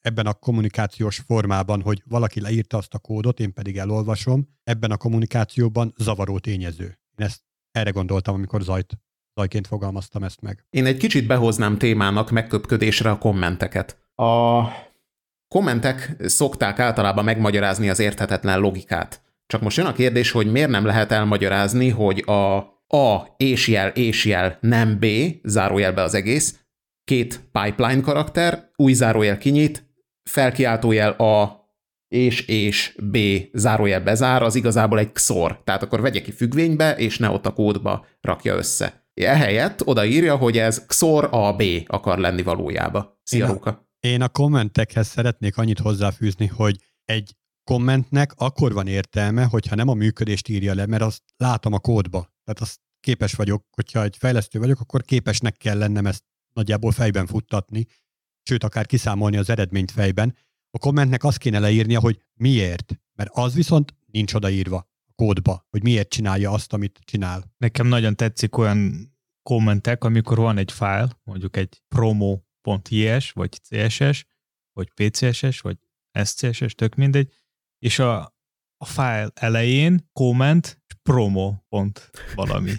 ebben a kommunikációs formában, hogy valaki leírta azt a kódot, én pedig elolvasom, ebben a kommunikációban zavaró tényező. Én ezt erre gondoltam, amikor zajt, zajként fogalmaztam ezt meg. Én egy kicsit behoznám témának megköpködésre a kommenteket. A kommentek szokták általában megmagyarázni az érthetetlen logikát. Csak most jön a kérdés, hogy miért nem lehet elmagyarázni, hogy a A, és jel, és jel, nem B, zárójelbe az egész, két pipeline karakter, új zárójel kinyit, felkiáltójel A, és, és, B, zárójel bezár, az igazából egy xor. Tehát akkor vegye ki függvénybe, és ne ott a kódba rakja össze. Ehelyett odaírja, hogy ez xor A, B akar lenni valójába. Szia, Róka! Én a kommentekhez szeretnék annyit hozzáfűzni, hogy egy kommentnek akkor van értelme, hogyha nem a működést írja le, mert azt látom a kódba. Tehát azt képes vagyok, hogyha egy fejlesztő vagyok, akkor képesnek kell lennem ezt nagyjából fejben futtatni, sőt, akár kiszámolni az eredményt fejben. A kommentnek azt kéne leírnia, hogy miért, mert az viszont nincs odaírva a kódba, hogy miért csinálja azt, amit csinál. Nekem nagyon tetszik olyan kommentek, amikor van egy fájl, mondjuk egy promo.js, vagy css, vagy pcss, vagy scss, tök mindegy, és a a fájl elején comment promo pont valami.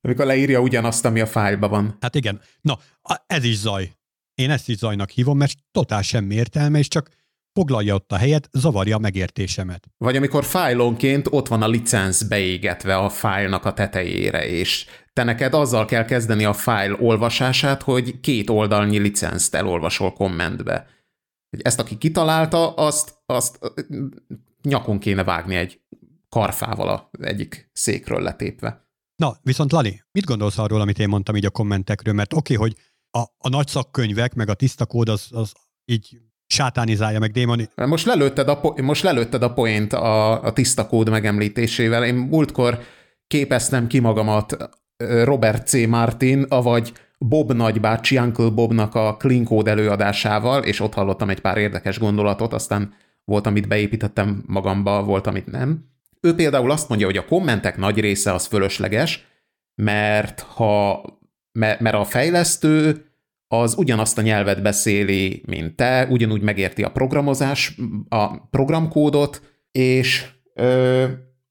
Amikor leírja ugyanazt, ami a fájlban van. Hát igen. Na, ez is zaj. Én ezt is zajnak hívom, mert totál semmi értelme, és csak foglalja ott a helyet, zavarja a megértésemet. Vagy amikor fájlonként ott van a licenc beégetve a fájlnak a tetejére, és te neked azzal kell kezdeni a fájl olvasását, hogy két oldalnyi licenzt elolvasol kommentbe. Ezt, aki kitalálta, azt, azt nyakon kéne vágni egy karfával az egyik székről letépve. Na, viszont Lali, mit gondolsz arról, amit én mondtam így a kommentekről? Mert oké, okay, hogy a, a nagy szakkönyvek, meg a tiszta kód az, az így sátánizálja, meg démoni. Most lelőtted a, po- most lelőtted a poént a, a tiszta kód megemlítésével. Én múltkor képeztem ki magamat Robert C. Martin, avagy Bob nagybácsi, Uncle Bobnak a Clean Code előadásával, és ott hallottam egy pár érdekes gondolatot, aztán volt, amit beépítettem magamba, volt, amit nem. Ő például azt mondja, hogy a kommentek nagy része az fölösleges, mert, ha, mert a fejlesztő az ugyanazt a nyelvet beszéli, mint te, ugyanúgy megérti a programozás, a programkódot, és ö,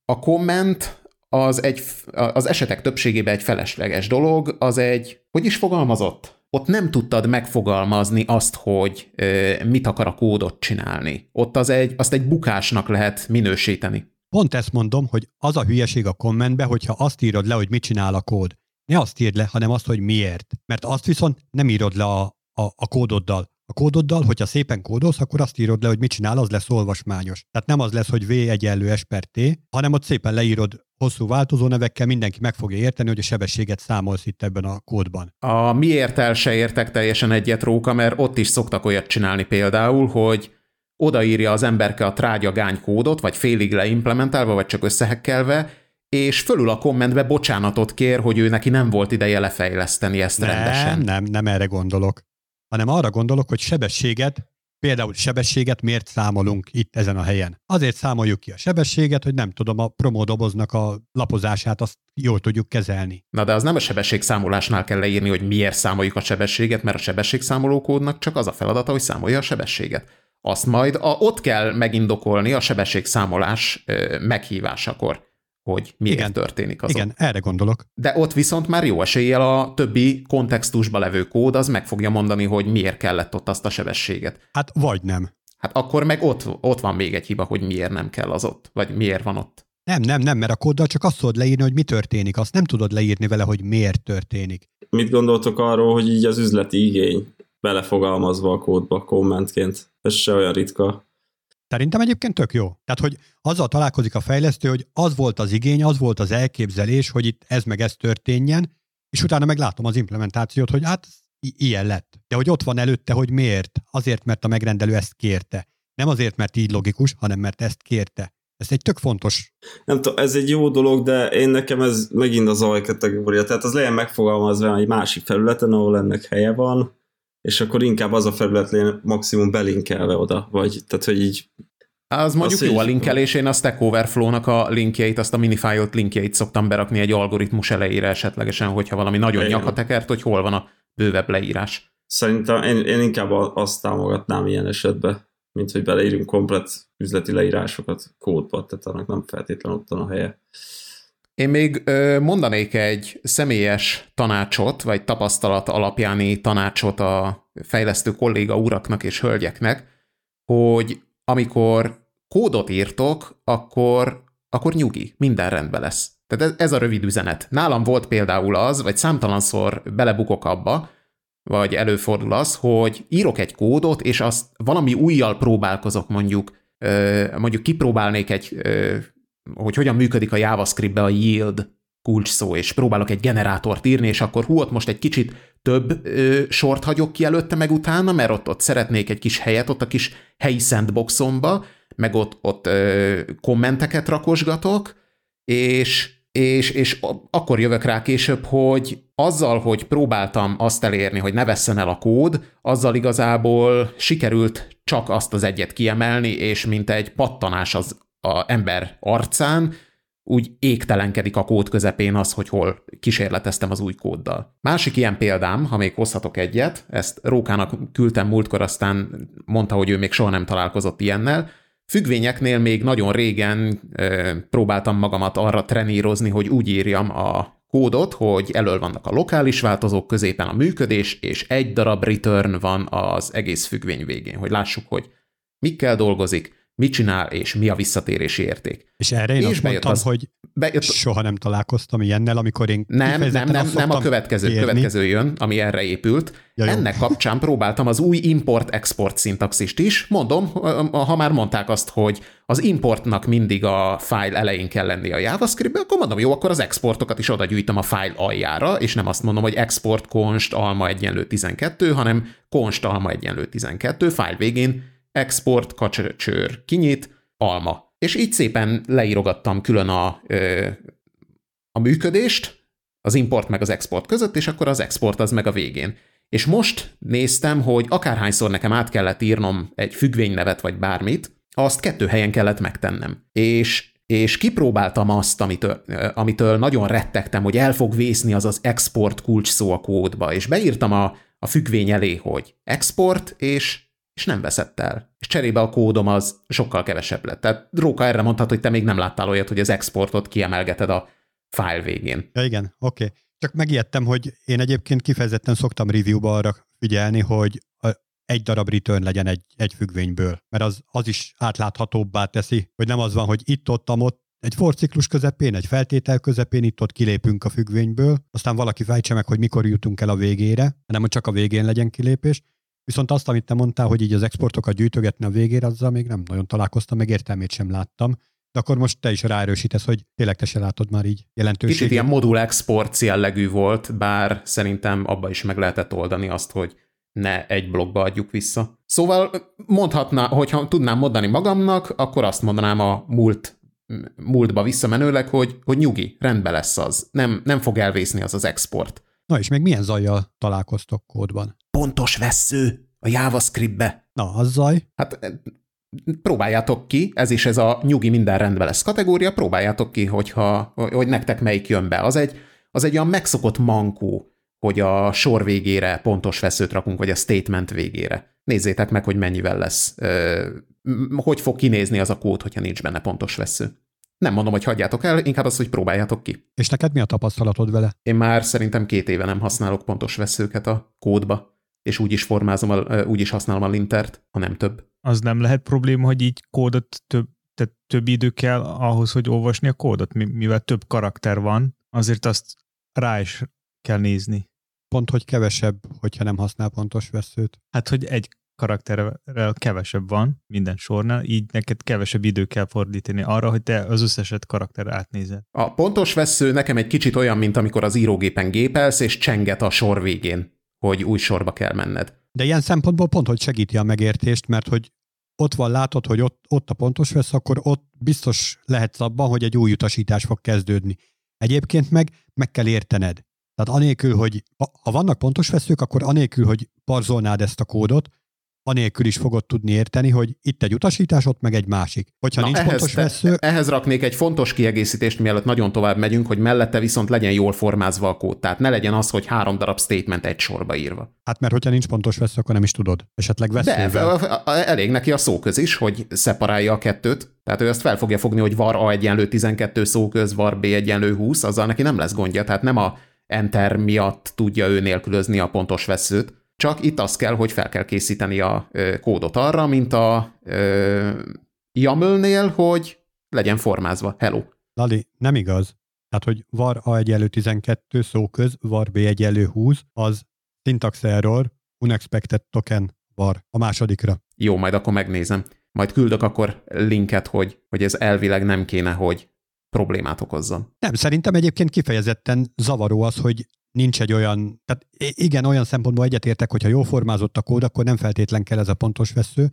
a komment az, egy, az esetek többségében egy felesleges dolog, az egy, hogy is fogalmazott? Ott nem tudtad megfogalmazni azt, hogy ö, mit akar a kódot csinálni. Ott az egy, azt egy bukásnak lehet minősíteni. Pont ezt mondom, hogy az a hülyeség a kommentbe, hogyha azt írod le, hogy mit csinál a kód. Ne azt írd le, hanem azt, hogy miért. Mert azt viszont nem írod le a, a, a kódoddal. A kódoddal, hogyha szépen kódolsz, akkor azt írod le, hogy mit csinál, az lesz olvasmányos. Tehát nem az lesz, hogy V egyenlő S per T, hanem ott szépen leírod hosszú változónevekkel, mindenki meg fogja érteni, hogy a sebességet számolsz itt ebben a kódban. A miért el se értek teljesen egyet, Róka, mert ott is szoktak olyat csinálni például, hogy odaírja az emberke a trágyagány kódot, vagy félig leimplementálva, vagy csak összehekkelve, és fölül a kommentbe bocsánatot kér, hogy ő neki nem volt ideje lefejleszteni ezt nem, rendesen. Nem, nem erre gondolok. Hanem arra gondolok, hogy sebességet, például sebességet miért számolunk itt ezen a helyen. Azért számoljuk ki a sebességet, hogy nem tudom, a promódoboznak a lapozását, azt jól tudjuk kezelni. Na de az nem a sebességszámolásnál kell leírni, hogy miért számoljuk a sebességet, mert a sebességszámoló kódnak csak az a feladata, hogy számolja a sebességet. Azt majd a, ott kell megindokolni a sebességszámolás ö, meghívásakor, hogy miért igen, történik azon. Igen, erre gondolok. De ott viszont már jó eséllyel a többi kontextusba levő kód az meg fogja mondani, hogy miért kellett ott azt a sebességet. Hát vagy nem. Hát akkor meg ott, ott van még egy hiba, hogy miért nem kell az ott, vagy miért van ott. Nem, nem, nem, mert a kóddal csak azt tudod leírni, hogy mi történik, azt nem tudod leírni vele, hogy miért történik. Mit gondoltok arról, hogy így az üzleti igény belefogalmazva a kódba kommentként? Ez se olyan ritka. Szerintem egyébként tök jó. Tehát, hogy azzal találkozik a fejlesztő, hogy az volt az igény, az volt az elképzelés, hogy itt ez meg ez történjen, és utána meglátom az implementációt, hogy hát i- ilyen lett. De hogy ott van előtte, hogy miért? Azért, mert a megrendelő ezt kérte. Nem azért, mert így logikus, hanem mert ezt kérte. Ez egy tök fontos. Nem tudom, ez egy jó dolog, de én nekem ez megint az alkategória. Tehát az legyen megfogalmazva egy másik felületen, ahol ennek helye van, és akkor inkább az a felület lén maximum belinkelve oda, vagy tehát, hogy így... Az mondjuk az jó a linkelés, én a Stack Overflow-nak a linkjeit, azt a minifile-t linkjeit szoktam berakni egy algoritmus elejére esetlegesen, hogyha valami nagyon én... nyakatekert, hogy hol van a bővebb leírás. Szerintem én, én inkább azt támogatnám ilyen esetben, mint hogy beleírjunk komplet üzleti leírásokat kódba, tehát annak nem feltétlenül ott a helye. Én még ö, mondanék egy személyes tanácsot, vagy tapasztalat alapjáni tanácsot a fejlesztő kolléga uraknak és hölgyeknek, hogy amikor kódot írtok, akkor, akkor nyugi, minden rendben lesz. Tehát ez, ez a rövid üzenet. Nálam volt például az, vagy számtalanszor belebukok abba, vagy előfordul az, hogy írok egy kódot, és azt valami újjal próbálkozok, mondjuk, ö, mondjuk kipróbálnék egy... Ö, hogy hogyan működik a JavaScriptbe a yield kulcsszó, és próbálok egy generátort írni, és akkor hú, ott most egy kicsit több ö, sort hagyok ki előtte meg utána, mert ott, ott szeretnék egy kis helyet, ott a kis helyi sandboxomba, meg ott, ott ö, kommenteket rakosgatok, és, és, és akkor jövök rá később, hogy azzal, hogy próbáltam azt elérni, hogy ne vesszen el a kód, azzal igazából sikerült csak azt az egyet kiemelni, és mint egy pattanás az a ember arcán, úgy égtelenkedik a kód közepén az, hogy hol kísérleteztem az új kóddal. Másik ilyen példám, ha még hozhatok egyet, ezt Rókának küldtem múltkor, aztán mondta, hogy ő még soha nem találkozott ilyennel. Függvényeknél még nagyon régen ö, próbáltam magamat arra trenírozni, hogy úgy írjam a kódot, hogy elől vannak a lokális változók, középen a működés, és egy darab return van az egész függvény végén, hogy lássuk, hogy mikkel dolgozik, mit csinál, és mi a visszatérési érték. És erre én és azt mondtam, az, hogy bejött, soha nem találkoztam ilyennel, amikor én nem, nem, nem, nem a következő, következő jön, ami erre épült. Ja, Ennek kapcsán próbáltam az új import-export szintaxist is. Mondom, ha már mondták azt, hogy az importnak mindig a file elején kell lenni a JavaScriptben, akkor mondom, jó, akkor az exportokat is oda gyűjtöm a file aljára, és nem azt mondom, hogy export const alma egyenlő tizenkettő, hanem const alma egyenlő tizenkettő, file végén export, kacsöcsör, kinyit, alma. És így szépen leírogattam külön a, ö, a működést, az import meg az export között, és akkor az export az meg a végén. És most néztem, hogy akárhányszor nekem át kellett írnom egy függvénynevet vagy bármit, azt kettő helyen kellett megtennem. És, és kipróbáltam azt, amitől, amitől nagyon rettegtem, hogy el fog vészni az az export kulcs szó a kódba, és beírtam a, a függvény elé, hogy export, és és nem veszett el. És cserébe a kódom az sokkal kevesebb lett. Tehát Róka, erre mondhat, hogy te még nem láttál olyat, hogy az exportot kiemelgeted a file végén. Ja, igen, oké. Okay. Csak megijedtem, hogy én egyébként kifejezetten szoktam review-ba arra figyelni, hogy egy darab return legyen egy, egy függvényből, mert az, az is átláthatóbbá teszi, hogy nem az van, hogy itt-ott, amott, egy forciklus közepén, egy feltétel közepén itt-ott kilépünk a függvényből, aztán valaki fejtse meg, hogy mikor jutunk el a végére, hanem hogy csak a végén legyen kilépés. Viszont azt, amit te mondtál, hogy így az exportokat gyűjtögetni a végére, azzal még nem nagyon találkoztam, meg értelmét sem láttam. De akkor most te is ráerősítesz, hogy tényleg te se látod már így jelentőséget. Kicsit ilyen modul export jellegű volt, bár szerintem abba is meg lehetett oldani azt, hogy ne egy blokkba adjuk vissza. Szóval mondhatná, hogyha tudnám mondani magamnak, akkor azt mondanám a múlt, múltba visszamenőleg, hogy, hogy nyugi, rendben lesz az. Nem, nem fog elvészni az az export. Na és még milyen zajjal találkoztok kódban? Pontos vessző a JavaScriptbe. Na, az zaj. Hát próbáljátok ki, ez is ez a nyugi minden rendben lesz kategória, próbáljátok ki, hogyha, hogy nektek melyik jön be. Az egy, az egy olyan megszokott mankó, hogy a sor végére pontos vesszőt rakunk, vagy a statement végére. Nézzétek meg, hogy mennyivel lesz. Hogy fog kinézni az a kód, hogyha nincs benne pontos vessző. Nem mondom, hogy hagyjátok el, inkább azt, hogy próbáljátok ki. És neked mi a tapasztalatod vele? Én már szerintem két éve nem használok pontos vesszőket a kódba, és úgy is formázom, a, úgy is használom a lintert, ha nem több. Az nem lehet probléma, hogy így kódot több, tehát több idő kell ahhoz, hogy olvasni a kódot, mivel több karakter van, azért azt rá is kell nézni. Pont, hogy kevesebb, hogyha nem használ pontos vesszőt. Hát, hogy egy karakterrel kevesebb van minden sornál, így neked kevesebb idő kell fordítani arra, hogy te az összeset karakter átnézed. A pontos vessző nekem egy kicsit olyan, mint amikor az írógépen gépelsz, és csenget a sor végén, hogy új sorba kell menned. De ilyen szempontból pont, hogy segíti a megértést, mert hogy ott van, látod, hogy ott, ott a pontos vesz, akkor ott biztos lehetsz abban, hogy egy új utasítás fog kezdődni. Egyébként meg meg kell értened. Tehát anélkül, hogy ha vannak pontos veszők, akkor anélkül, hogy parzolnád ezt a kódot, anélkül is fogod tudni érteni, hogy itt egy utasítás, ott meg egy másik. Hogyha Na nincs ehhez pontos te, vesző... Ehhez raknék egy fontos kiegészítést, mielőtt nagyon tovább megyünk, hogy mellette viszont legyen jól formázva a kód. Tehát ne legyen az, hogy három darab statement egy sorba írva. Hát mert hogyha nincs pontos vesző, akkor nem is tudod. Esetleg veszővel. De elég neki a szóköz is, hogy szeparálja a kettőt. Tehát ő ezt fel fogja fogni, hogy var A egyenlő tizenkettő szóköz, var B egyenlő húsz, azzal neki nem lesz gondja. Tehát nem a enter miatt tudja ő nélkülözni a pontos veszőt. Csak itt az kell, hogy fel kell készíteni a ö, kódot arra, mint a ö, jamölnél, hogy legyen formázva. Hello. Lali, nem igaz. Tehát, hogy var A egyenlő tizenkettő szóköz, var B egyenlő húsz, az syntax error, unexpected token var a másodikra. Jó, majd akkor megnézem. Majd küldök akkor linket, hogy, hogy ez elvileg nem kéne, hogy problémát okozzon. Nem, szerintem egyébként kifejezetten zavaró az, hogy nincs egy olyan, tehát igen, olyan szempontból egyetértek, hogyha jól formázott a kód, akkor nem feltétlen kell ez a pontos vessző,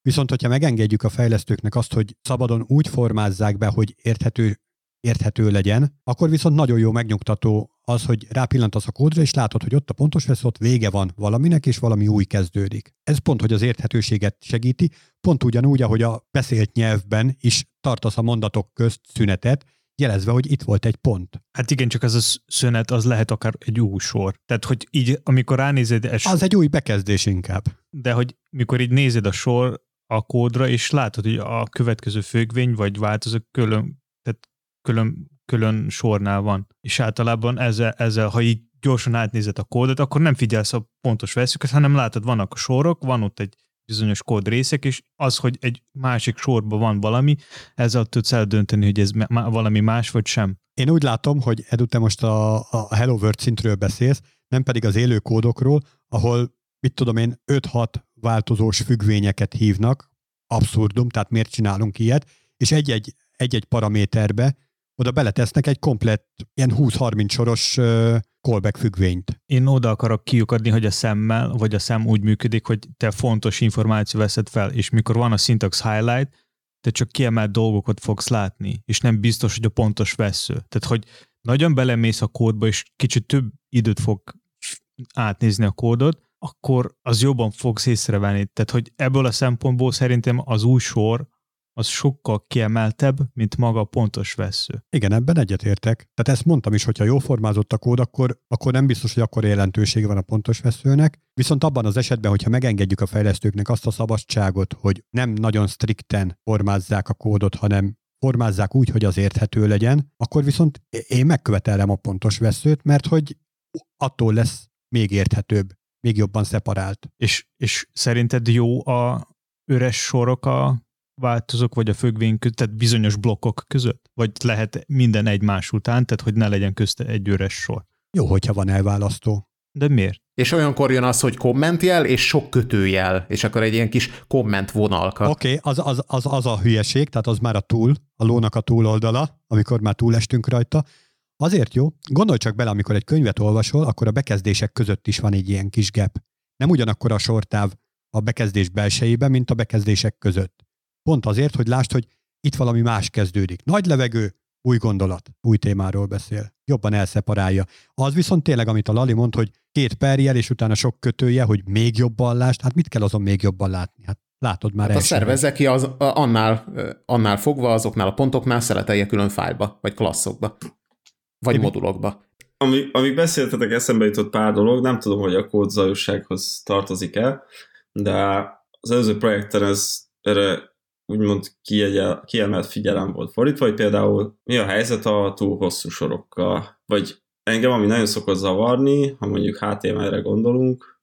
viszont hogyha megengedjük a fejlesztőknek azt, hogy szabadon úgy formázzák be, hogy érthető, érthető legyen, akkor viszont nagyon jó megnyugtató az, hogy rápillantasz a kódra, és látod, hogy ott a pontos vessző, ott vége van valaminek, és valami új kezdődik. Ez pont, hogy az érthetőséget segíti, pont ugyanúgy, ahogy a beszélt nyelvben is tartasz a mondatok közt szünetet, jelezve, hogy itt volt egy pont. Hát igen, csak ez a szünet, az lehet akár egy új sor. Tehát, hogy így, amikor ránézed... Es... Az egy új bekezdés inkább. De, hogy mikor így nézed a sor a kódra, és látod, hogy a következő függvény, vagy változó külön, tehát külön külön sornál van. És általában ezzel, ezzel ha így gyorsan átnézed a kódot, akkor nem figyelsz a pontos verszüket, hanem látod, vannak a sorok, van ott egy bizonyos kódrészek, és az, hogy egy másik sorban van valami, ezzel tudsz eldönteni, hogy ez valami más, vagy sem. Én úgy látom, hogy Edu, te most a, a Hello World szintről beszélsz, nem pedig az élő kódokról, ahol, mit tudom én, öt-hat változós függvényeket hívnak, abszurdum, tehát miért csinálunk ilyet, és egy-egy, egy-egy paraméterbe oda beletesznek egy komplett ilyen húsz-harminc soros uh, callback függvényt. Én oda akarok kiukadni, hogy a szemmel, vagy a szem úgy működik, hogy te fontos információ veszed fel, és mikor van a syntax highlight, te csak kiemelt dolgokat fogsz látni, és nem biztos, hogy a pontos vessző. Tehát, hogy nagyon belemész a kódba, és kicsit több időt fog átnézni a kódot, akkor az jobban fogsz észrevenni. Tehát, hogy ebből a szempontból szerintem az új sor az sokkal kiemeltebb, mint maga a pontos vessző. Igen, ebben egyetértek. Tehát ezt mondtam is, hogyha jól formázott a kód, akkor, akkor nem biztos, hogy akkora jelentősége van a pontos vesszőnek. Viszont abban az esetben, hogyha megengedjük a fejlesztőknek azt a szabadságot, hogy nem nagyon strikten formázzák a kódot, hanem formázzák úgy, hogy az érthető legyen, akkor viszont én megkövetelem a pontos vesszőt, mert hogy attól lesz még érthetőbb, még jobban szeparált. És, és szerinted jó a üres sorok a változók, vagy a függvény között, tehát bizonyos blokkok között? Vagy lehet minden egymás után, tehát hogy ne legyen közte egy üres sor? Jó, hogyha van elválasztó. De miért? És olyankor jön az, hogy kommentjel, és sok kötőjel, és akkor egy ilyen kis komment vonalka. Oké, okay, az, az, az, az a hülyeség, tehát az már a túl, a lónak a túloldala, amikor már túlestünk rajta. Azért jó, gondolj csak bele, amikor egy könyvet olvasol, akkor a bekezdések között is van egy ilyen kis gap. Nem ugyanakkor a sortáv a bekezdés belsejében, mint a bekezdések között. Pont azért, hogy lásd, hogy itt valami más kezdődik. Nagy levegő, új gondolat, új témáról beszél. Jobban elszeparálja. Az viszont tényleg, amit a Lali mond, hogy két perjel, és utána sok kötője, hogy még jobban lásd, hát mit kell azon még jobban látni? Hát látod már hát elsőre. Szervezze ki az, annál, annál fogva, azoknál a pontoknál szeletelje külön fájlba, vagy klasszokba, vagy Émi? modulokba. Ami, amíg beszéltetek, eszembe jutott pár dolog, nem tudom, hogy a kódzajossághoz tartozik-e, de az előző projekten ez erre úgymond kiegye, kiemelt figyelem volt fordítva, hogy például mi a helyzet a túl hosszú sorokkal, vagy engem, ami nagyon szokott zavarni, ha mondjuk há té em el-re gondolunk,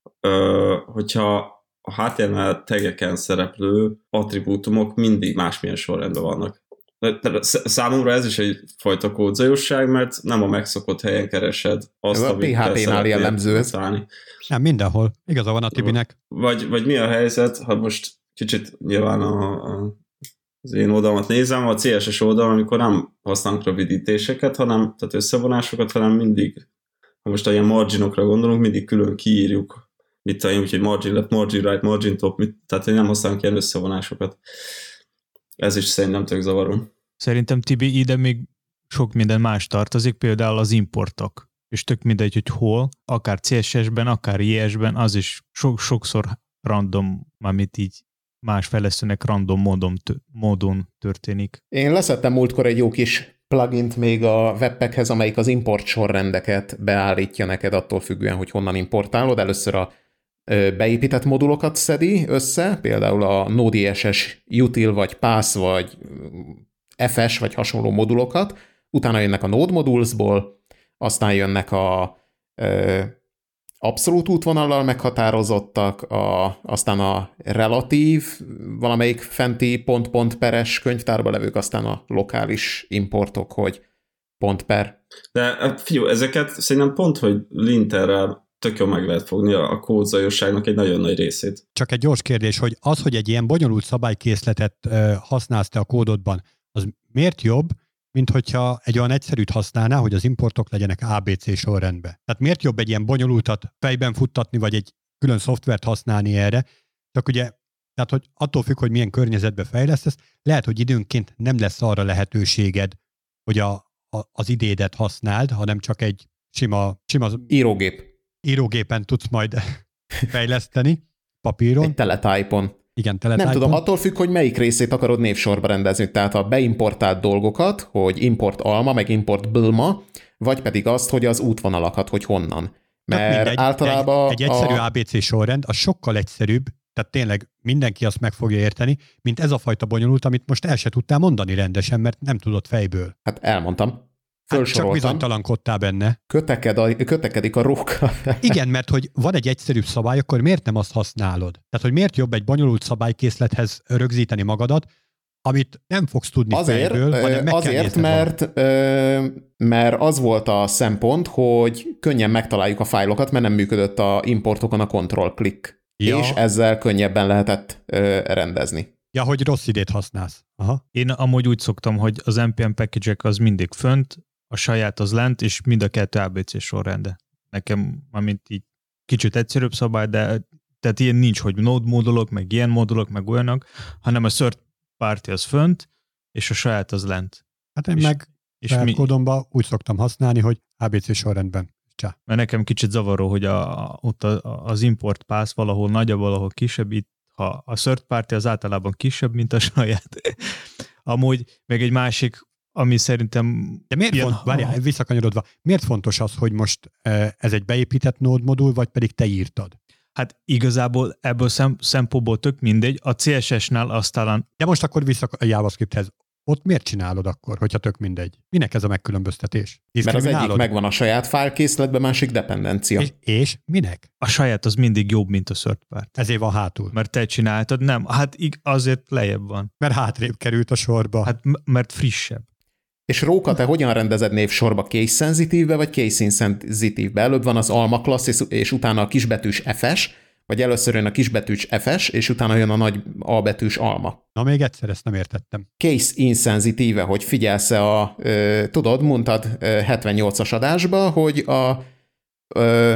hogyha a há té em el tegeken szereplő attribútumok mindig másmilyen sorrendben vannak. Számomra ez is egyfajta kódzajosság, mert nem a megszokott helyen keresed azt, ez amit te szeretnél találni. Nem, mindenhol. Igaza van a Tibinek. Vagy, vagy mi a helyzet, ha most kicsit nyilván a, a, az én oldalamat nézem, a cé es es oldalon, amikor nem használunk rövidítéseket, hanem, tehát összevonásokat, hanem mindig, ha most ilyen marginokra gondolunk, mindig külön kiírjuk, mit talán, úgyhogy margin left, margin right, margin top, mit, tehát én nem használunk ilyen összevonásokat. Ez is szerintem tök zavaró. Szerintem, Tibi, ide még sok minden más tartozik, például az importok. És tök mindegy, hogy hol, akár cé es es-ben, akár jé es-ben, az is so, sokszor random, amit így más fejlesztőnek random módon, módon történik. Én leszettem múltkor egy jó kis plugint még a Webpackhez, amelyik az import sorrendeket beállítja neked attól függően, hogy honnan importálod. Először a beépített modulokat szedi össze, például a Node.js-es util, vagy pass, vagy ef es, vagy hasonló modulokat. Utána jönnek a Node modulsból, aztán jönnek a ö, abszolút útvonallal meghatározottak, a, aztán a relatív, valamelyik fenti pont-pont peres könyvtárba levők, aztán a lokális importok, hogy pont per. De fiú, ezeket szerintem pont, hogy linterrel tök jól meg lehet fogni a kódzajosságnak egy nagyon nagy részét. Csak egy gyors kérdés, hogy az, hogy egy ilyen bonyolult szabálykészletet ö, használsz te a kódodban, az miért jobb, mint hogyha egy olyan egyszerűt használná, hogy az importok legyenek á bé cé sorrendben. Tehát miért jobb egy ilyen bonyolultat fejben futtatni, vagy egy külön szoftvert használni erre? Csak ugye, tehát hogy attól függ, hogy milyen környezetbe fejlesztesz, lehet, hogy időnként nem lesz arra lehetőséged, hogy a, a, az idédet használd, hanem csak egy sima... sima írógép. Írógépen tudsz majd fejleszteni, papíron. Egy teletype-on. Igen, teletype-on. Nem tudom, attól függ, hogy melyik részét akarod névsorba rendezni. Tehát a beimportált dolgokat, hogy import alma, meg import blma, vagy pedig azt, hogy az útvonalakat, hogy honnan. Mert mindegy, általában... Egy, egy egyszerű a... á bé cé sorrend, az sokkal egyszerűbb, tehát tényleg mindenki azt meg fogja érteni, mint ez a fajta bonyolult, amit most el se tudtál mondani rendesen, mert nem tudod fejből. Hát elmondtam. Hát csak bizonytalankodtál benne. Köteked a, kötekedik a róka. Igen, mert hogy van egy egyszerűbb szabály, akkor miért nem azt használod? Tehát, hogy miért jobb egy bonyolult szabálykészlethez rögzíteni magadat, amit nem fogsz tudni azért, fejből, hanem meg azért, kell mert, mert az volt a szempont, hogy könnyen megtaláljuk a fájlokat, mert nem működött a importokon a control-click, ja. És ezzel könnyebben lehetett rendezni. Ja, hogy rossz idét használsz. Aha. Én amúgy úgy szoktam, hogy az npm package-ek az mindig fönt, a saját az lent, és mind a kettő á bé cé sorrende. Nekem, amint így kicsit egyszerűbb szabály, de tehát ilyen nincs, hogy node módolok, meg ilyen módolok, meg olyanok, hanem a third party az fönt, és a saját az lent. Hát én és, meg és mi... kódomban úgy szoktam használni, hogy á bé cé sorrendben. Csá. Mert nekem kicsit zavaró, hogy a, ott a, az import pass valahol nagyobb, valahol kisebb, itt ha a third party az általában kisebb, mint a saját. Amúgy meg egy másik, ami szerintem... De miért ilyen, font, várjál, visszakanyarodva, miért fontos az, hogy most ez egy beépített node modul, vagy pedig te írtad? Hát igazából ebből szempontból tök mindegy, a cé es es-nál azt talán... De most akkor vissza a JavaScripthez. Ott miért csinálod akkor, hogyha tök mindegy? Minek ez a megkülönböztetés? Mert az egyik megvan a saját fájlkészletben, másik dependencia. És, és minek? A saját az mindig jobb, mint a third part. Ezért van hátul. Mert te csináltad, nem. Hát azért lejjebb van. Mert hátrébb került a sorba. Hát mert frissebb. És Róka, te hogyan rendezed névsorba? Case-szenzitívbe vagy case-inszenzitívbe? Előbb van az alma klassz, és, és utána a kisbetűs ef es, vagy először jön a kisbetűs ef es, és utána jön a nagy albetűs alma. Na még egyszer, ezt nem értettem. Case-inszenzitíve, hogy figyelsz-e a, ö, tudod, mondtad hetvennyolcas adásba, hogy a... Ö,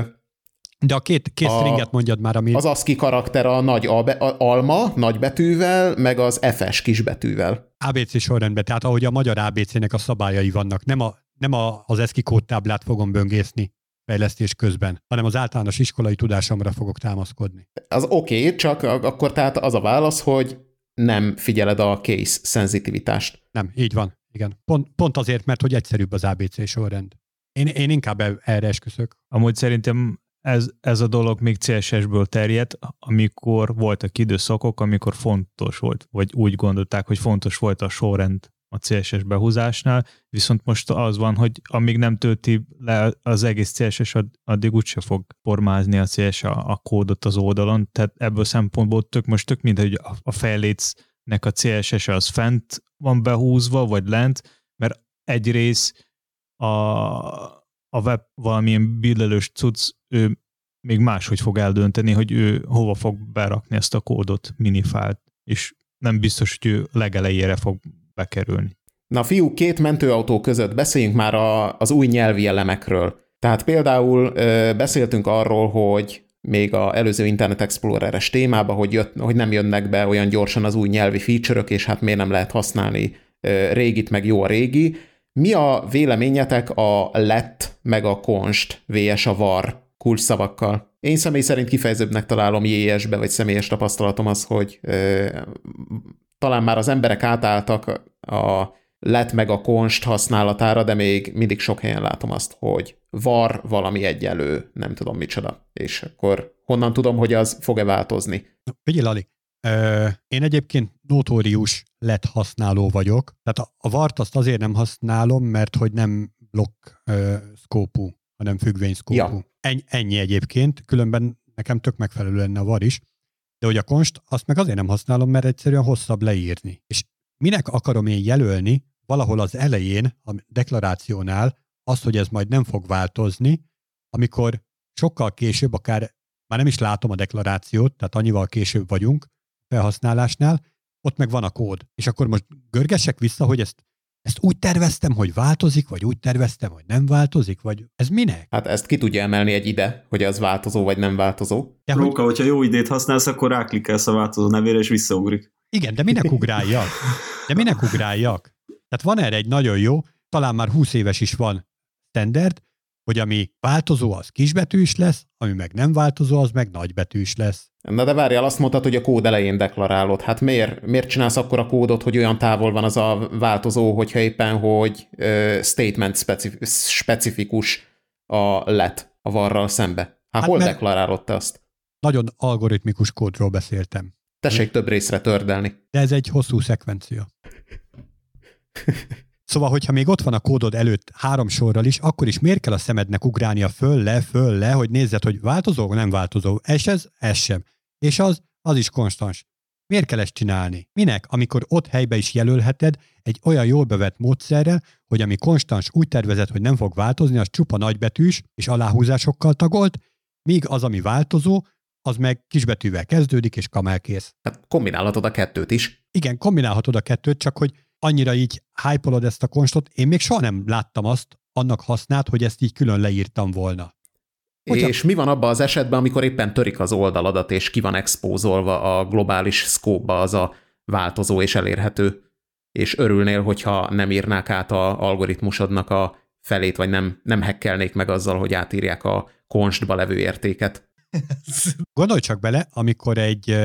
De a két, két a, stringet mondjad már, ami... Az ASCII karakter a nagy albe, a, alma nagybetűvel, meg az ef es kisbetűvel. á bé cé sorrendben, tehát ahogy a magyar á bé cé-nek a szabályai vannak. Nem, a, nem a, az ASCII kódtáblát fogom böngészni fejlesztés közben, hanem az általános iskolai tudásomra fogok támaszkodni. Az oké, okay, csak akkor tehát az a válasz, hogy nem figyeled a case szenzitivitást. Nem, így van, igen. Pont, pont azért, mert hogy egyszerűbb az á bé cé sorrend. Én, én inkább erre esküszök. Amúgy szerintem Ez, ez a dolog még cé es es-ből terjedt, amikor voltak időszakok, amikor fontos volt, vagy úgy gondolták, hogy fontos volt a sorrend a cé es es behúzásnál, viszont most az van, hogy amíg nem tölti le az egész cé es es, addig úgyse fog formázni a cé es es a, a kódot az oldalon, tehát ebből szempontból tök most tök mindegy, hogy a, a fejlécnek a cé es es-e az fent van behúzva, vagy lent, mert egyrészt a, a web valamilyen bildelős cucc, ő még máshogy fog eldönteni, hogy ő hova fog berakni ezt a kódot, minifált, és nem biztos, hogy ő legelejére fog bekerülni. Na fiú, két mentőautó között beszéljünk már a, az új nyelvi elemekről. Tehát például ö, beszéltünk arról, hogy még az előző Internet Explorer-es témában, hogy, jött, hogy nem jönnek be olyan gyorsan az új nyelvi feature-ök, és hát miért nem lehet használni ö, régit, meg jó a régi. Mi a véleményetek a lett, meg a const, vs a var kulcsszavakkal? Én személy szerint kifejezőbbnek találom jé es-be, vagy személyes tapasztalatom az, hogy ö, talán már az emberek átálltak a let meg a const használatára, de még mindig sok helyen látom azt, hogy var valami egyenlő, nem tudom micsoda. És akkor honnan tudom, hogy az fog-e változni? Figyelj, Lali, ö, én egyébként notórius let használó vagyok, tehát a, a vart azt azért nem használom, mert hogy nem block-szkópú, hanem függvényszkópú. Ja. Ennyi egyébként, különben nekem tök megfelelő lenne a var is, de hogy a const, azt meg azért nem használom, mert egyszerűen hosszabb leírni. És minek akarom én jelölni valahol az elején, a deklarációnál azt, hogy ez majd nem fog változni, amikor sokkal később, akár már nem is látom a deklarációt, tehát annyival később vagyunk felhasználásnál, ott meg van a kód. És akkor most görgessek vissza, hogy ezt Ezt úgy terveztem, hogy változik, vagy úgy terveztem, hogy nem változik, vagy ez minek? Hát ezt ki tudja emelni egy ide, hogy az változó, vagy nem változó. De Róka, hogy... hogyha jó idét használsz, akkor ráklikkelsz a változó nevére, és visszaugrik. Igen, de minek ugráljak? De minek ugráljak? Tehát van erre egy nagyon jó, talán már húsz éves is van standard, hogy ami változó, az kisbetűs lesz, ami meg nem változó, az meg nagybetűs lesz. Na de várjál, azt mondtad, hogy a kód elején deklarálod. Hát miért, miért csinálsz akkor a kódot, hogy olyan távol van az a változó, hogyha éppen, hogy uh, statement specif- specifikus a let a varral szembe? Hát, hát hol deklarálod te azt? Nagyon algoritmikus kódról beszéltem. Tessék több részre tördelni. De ez egy hosszú szekvencia. Szóval, hogyha még ott van a kódod előtt három sorral is, akkor is miért kell a szemednek ugrálnia föl, le, föl, le, hogy nézzed, hogy változó, nem változó, ez, ez, ez sem. És az, az is konstans. Miért kell ezt csinálni? Minek? Amikor ott helybe is jelölheted egy olyan jól bevett módszerrel, hogy ami konstans úgy tervezett, hogy nem fog változni, az csupa nagybetűs és aláhúzásokkal tagolt, míg az, ami változó, az meg kisbetűvel kezdődik és kamelkész. Tehát kombinálhatod a kettőt is. Igen, kombinálhatod a kettőt, csak hogy annyira így hype-olod ezt a konstot, én még soha nem láttam azt, annak hasznát, hogy ezt így külön leírtam volna. Hogyha... És mi van abban az esetben, amikor éppen törik az oldaladat, és ki van expózolva a globális szkóba az a változó és elérhető, és örülnél, hogyha nem írnák át a algoritmusodnak a felét, vagy nem, nem hackelnék meg azzal, hogy átírják a constba levő értéket. Gondolj csak bele, amikor egy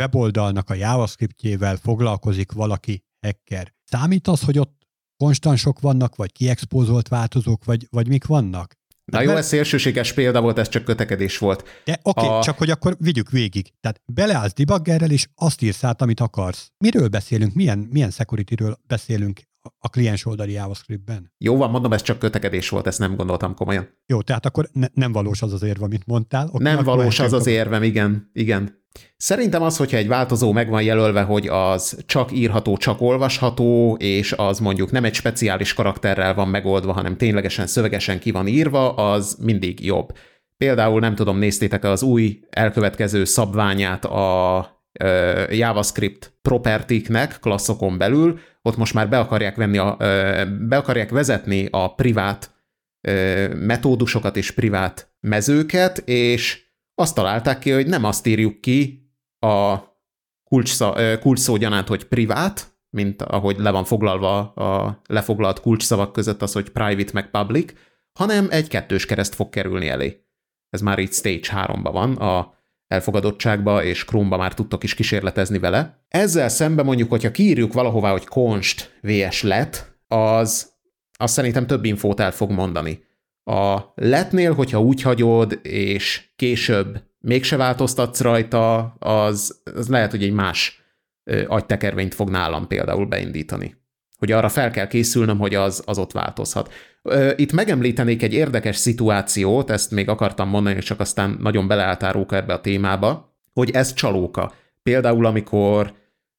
weboldalnak a JavaScriptjével foglalkozik valaki hacker. Számít az, hogy ott konstansok vannak, vagy kiexpózolt változók, vagy, vagy mik vannak? Na jó, ez szélsőséges példa volt, ez csak kötekedés volt. De oké, okay, a... csak hogy akkor vigyük végig. Tehát beleállsz debuggerrel, és azt írsz át, amit akarsz. Miről beszélünk? Milyen, milyen securityről beszélünk a kliens oldali JavaScriptben? Jó van, mondom, ez csak kötekedés volt, ezt nem gondoltam komolyan. Jó, tehát akkor ne, nem valós az az érve, amit mondtál. Okay, nem valós az az érvem, igen, igen. Szerintem az, hogyha egy változó meg van jelölve, hogy az csak írható, csak olvasható, és az mondjuk nem egy speciális karakterrel van megoldva, hanem ténylegesen szövegesen ki van írva, az mindig jobb. Például nem tudom, néztétek az új elkövetkező szabványát a JavaScript property-nek klasszokon belül, ott most már be akarják, venni a, be akarják vezetni a privát metódusokat és privát mezőket, és azt találták ki, hogy nem azt írjuk ki a kulcsszó, kulcsszó gyanánt, hogy privát, mint ahogy le van foglalva a lefoglalt kulcsszavak között az, hogy private meg public, hanem egy kettős kereszt fog kerülni elé. Ez már itt stage háromban van, a elfogadottságba és Chrome-ba már tudtok is kísérletezni vele. Ezzel szemben mondjuk, hogyha kiírjuk valahová, hogy const vs let, az azt szerintem több infót el fog mondani. A letnél, hogyha úgy hagyod, és később mégse változtatsz rajta, az, az lehet, hogy egy más agytekervényt fog nálam például beindítani. Hogy arra fel kell készülnöm, hogy az, az ott változhat. Itt megemlítenék egy érdekes szituációt, ezt még akartam mondani, csak aztán nagyon beleálltál Róka ebbe a témába, hogy ez csalóka. Például, amikor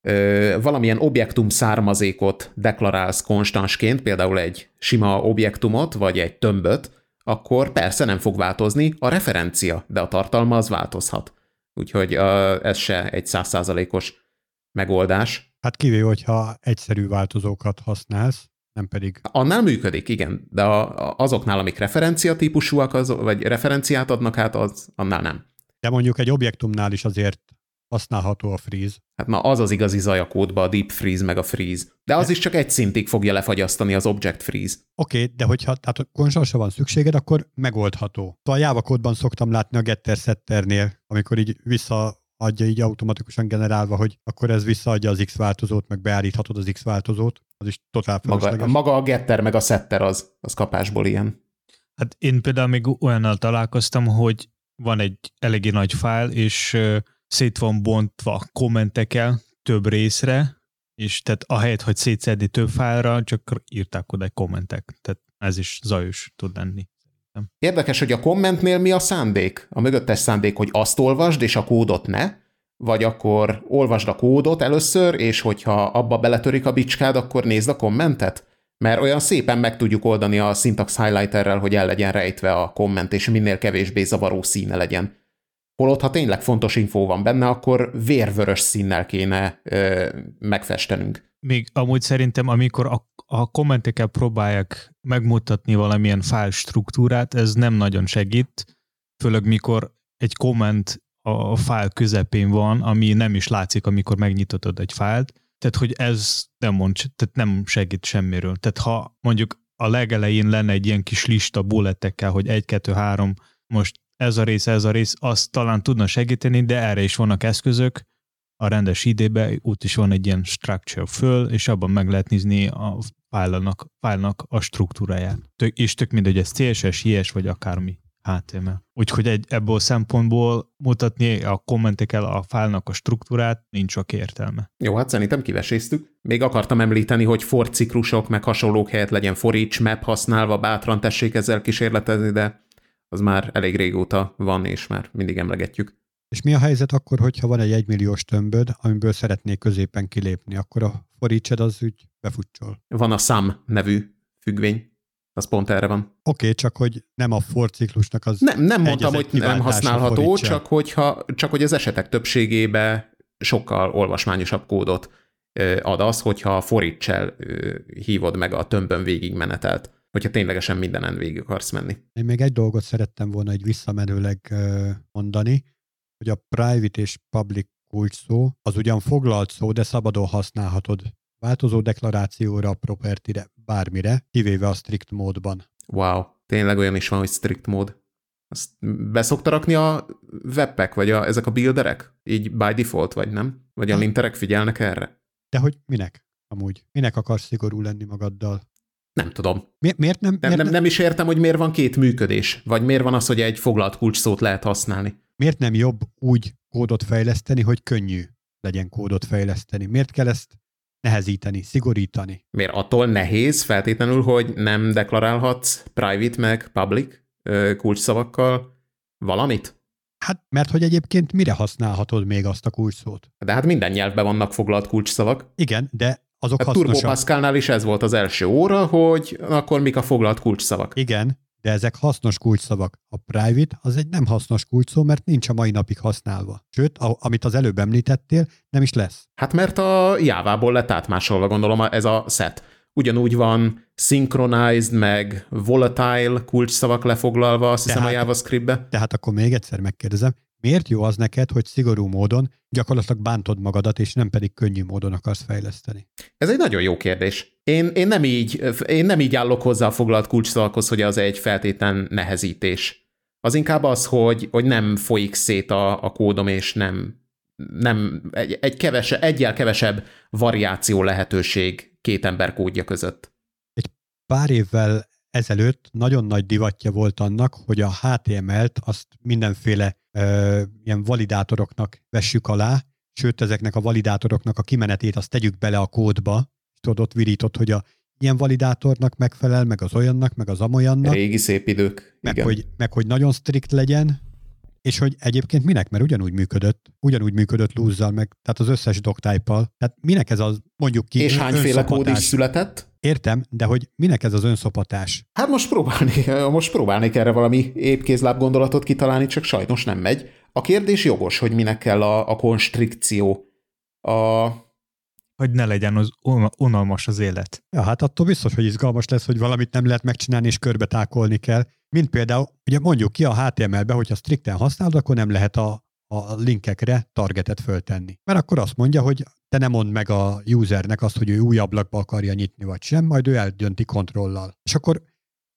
ö, valamilyen objektum származékot deklarálsz konstansként, például egy sima objektumot, vagy egy tömböt, akkor persze nem fog változni a referencia, de a tartalma az változhat. Úgyhogy ö, ez se egy száz százalékos megoldás. Hát kivéve, hogyha egyszerű változókat használsz, nem pedig... Annál működik, igen, de a, azoknál, amik referencia típusúak, az, vagy referenciát adnak, hát az, annál nem. De mondjuk egy objektumnál is azért használható a freeze. Hát na, az az igazi zaj a kódba, a deep freeze meg a freeze. De az de... is csak egy szintig fogja lefagyasztani az object freeze. Oké, okay, de hogyha konstansra van szükséged, akkor megoldható. A Java kódban szoktam látni a getter-setternél, amikor így vissza... adja így automatikusan generálva, hogy akkor ez visszaadja az X változót, meg beállíthatod az X változót, az is totál maga, maga a getter meg a setter az, az kapásból ilyen. Hát én például még olyannal találkoztam, hogy van egy eléggé nagy fájl, és uh, szét van bontva kommentekkel több részre, és tehát ahelyett, hogy szétszedni több fájlra, csak írták oda kommentek. Tehát ez is zajos tud lenni. Érdekes, hogy a kommentnél mi a szándék? A mögöttes szándék, hogy azt olvasd, és a kódot ne, vagy akkor olvasd a kódot először, és hogyha abba beletörik a bicskád, akkor nézd a kommentet? Mert olyan szépen meg tudjuk oldani a syntax highlighterrel, hogy el legyen rejtve a komment, és minél kevésbé zavaró színe legyen. Holott, ha tényleg fontos infó van benne, akkor vérvörös színnel kéne ö, megfestenünk. Még amúgy szerintem, amikor a, a kommentekkel próbálják megmutatni valamilyen fájl struktúrát, ez nem nagyon segít, főleg mikor egy komment a fájl közepén van, ami nem is látszik, amikor megnyitod egy fájlt, tehát hogy ez nem, mond, tehát nem segít semmiről. Tehát ha mondjuk a legelején lenne egy ilyen kis lista bulletekkel, hogy egy, kettő, három, most ez a rész, ez a rész, az talán tudna segíteni, de erre is vannak eszközök, a rendes idében ott is van egy ilyen structure föl, és abban meg lehet nézni a fájlnak a struktúráját. Tök, és tök mindegy, ez cé es es, i es vagy akármi. há té em el. Úgyhogy egy, ebből a szempontból mutatni a kommentekkel a fájlnak a struktúrát, nincs sok értelme. Jó, hát szerintem kiveséztük. Még akartam említeni, hogy for ciklusok meg hasonlók helyett legyen for each map használva, bátran tessék ezzel kísérletezni, de az már elég régóta van, és már mindig emlegetjük. És mi a helyzet akkor, hogyha van egy egymilliós tömböd, amiből szeretnék középen kilépni, akkor a for each-ed az úgy befutcsol? Van a sum nevű függvény. Az pont erre van. Oké, okay, csak hogy nem a for ciklusnak az... Nem, nem mondtam, hogy nem használható, csak, hogyha, csak hogy az esetek többségében sokkal olvasmányosabb kódot ad az, hogyha a for each-el hívod meg a tömbön végigmenetelt, hogyha ténylegesen mindenen végig akarsz menni. Én még egy dolgot szerettem volna egy visszamenőleg mondani, hogy a private és public kulcsszó az ugyan foglalt szó, de szabadon használhatod. Változó deklarációra, propertire, bármire, kivéve a strict módban. Wow, tényleg olyan is van, hogy strict mód. Azt beszokta rakni a webpack, vagy a, ezek a builderek? Így by default, vagy nem? Vagy a linterek figyelnek erre? De hogy minek amúgy? Minek akarsz szigorú lenni magaddal? Nem tudom. Mi, miért nem, nem, miért nem, nem is értem, hogy miért van két működés, vagy miért van az, hogy egy foglalt kulcsszót lehet használni. Miért nem jobb úgy kódot fejleszteni, hogy könnyű legyen kódot fejleszteni? Miért kell ezt nehezíteni, szigorítani? Miért attól nehéz feltétlenül, hogy nem deklarálhatsz private meg public kulcsszavakkal valamit? Hát, mert hogy egyébként mire használhatod még azt a kulcsszót? De hát minden nyelvben vannak foglalt kulcsszavak. Igen, de azok hát hasznosak. A Turbo Pascalnál is ez volt az első óra, hogy akkor mik a foglalt kulcsszavak. Igen, de ezek hasznos kulcsszavak. A private az egy nem hasznos kulcsszó, mert nincs a mai napig használva. Sőt, a, amit az előbb említettél, nem is lesz. Hát mert a Java-ból lett átmásolva, gondolom, ez a set. Ugyanúgy van synchronized, meg volatile kulcsszavak lefoglalva, azt hiszem, a JavaScriptbe. Tehát akkor még egyszer megkérdezem, miért jó az neked, hogy szigorú módon gyakorlatilag bántod magadat, és nem pedig könnyű módon akarsz fejleszteni? Ez egy nagyon jó kérdés. Én, én, nem, így, én nem így állok hozzá a foglalt kulcsszavakhoz, hogy az egy feltétlen nehezítés. Az inkább az, hogy, hogy nem folyik szét a, a kódom, és nem, nem egy, egy kevese, egyel kevesebb variáció lehetőség két ember kódja között. Egy pár évvel ezelőtt nagyon nagy divatja volt annak, hogy a há té em el-t azt mindenféle ö, ilyen validátoroknak vessük alá, sőt, ezeknek a validátoroknak a kimenetét azt tegyük bele a kódba, és tudod, ott virított, hogy a ilyen validátornak megfelel, meg az olyannak, meg az amolyannak. Régi szép idők. Meg hogy, meg hogy nagyon strikt legyen, és hogy egyébként minek, mert ugyanúgy működött, ugyanúgy működött lúzzal, meg tehát az összes doctype-al. Tehát minek ez az, mondjuk ki, és hányféle kód is született? Értem, de hogy minek ez az önszopatás? Hát most próbálnék, most próbálnék erre valami épkézláb gondolatot kitalálni, csak sajnos nem megy. A kérdés jogos, hogy minek kell a, a konstrikció. A... Hogy ne legyen az on- unalmas az élet. Ja, hát attól biztos, hogy izgalmas lesz, hogy valamit nem lehet megcsinálni, és körbe tákolni kell. Mint például, ugye mondjuk ki a há té em el-be, hogyha strikten használod, akkor nem lehet a, a linkekre targetet föltenni. Mert akkor azt mondja, hogy te nem mondd meg a usernek azt, hogy ő új ablakba akarja nyitni, vagy sem, majd ő eldönti kontrollal. És akkor,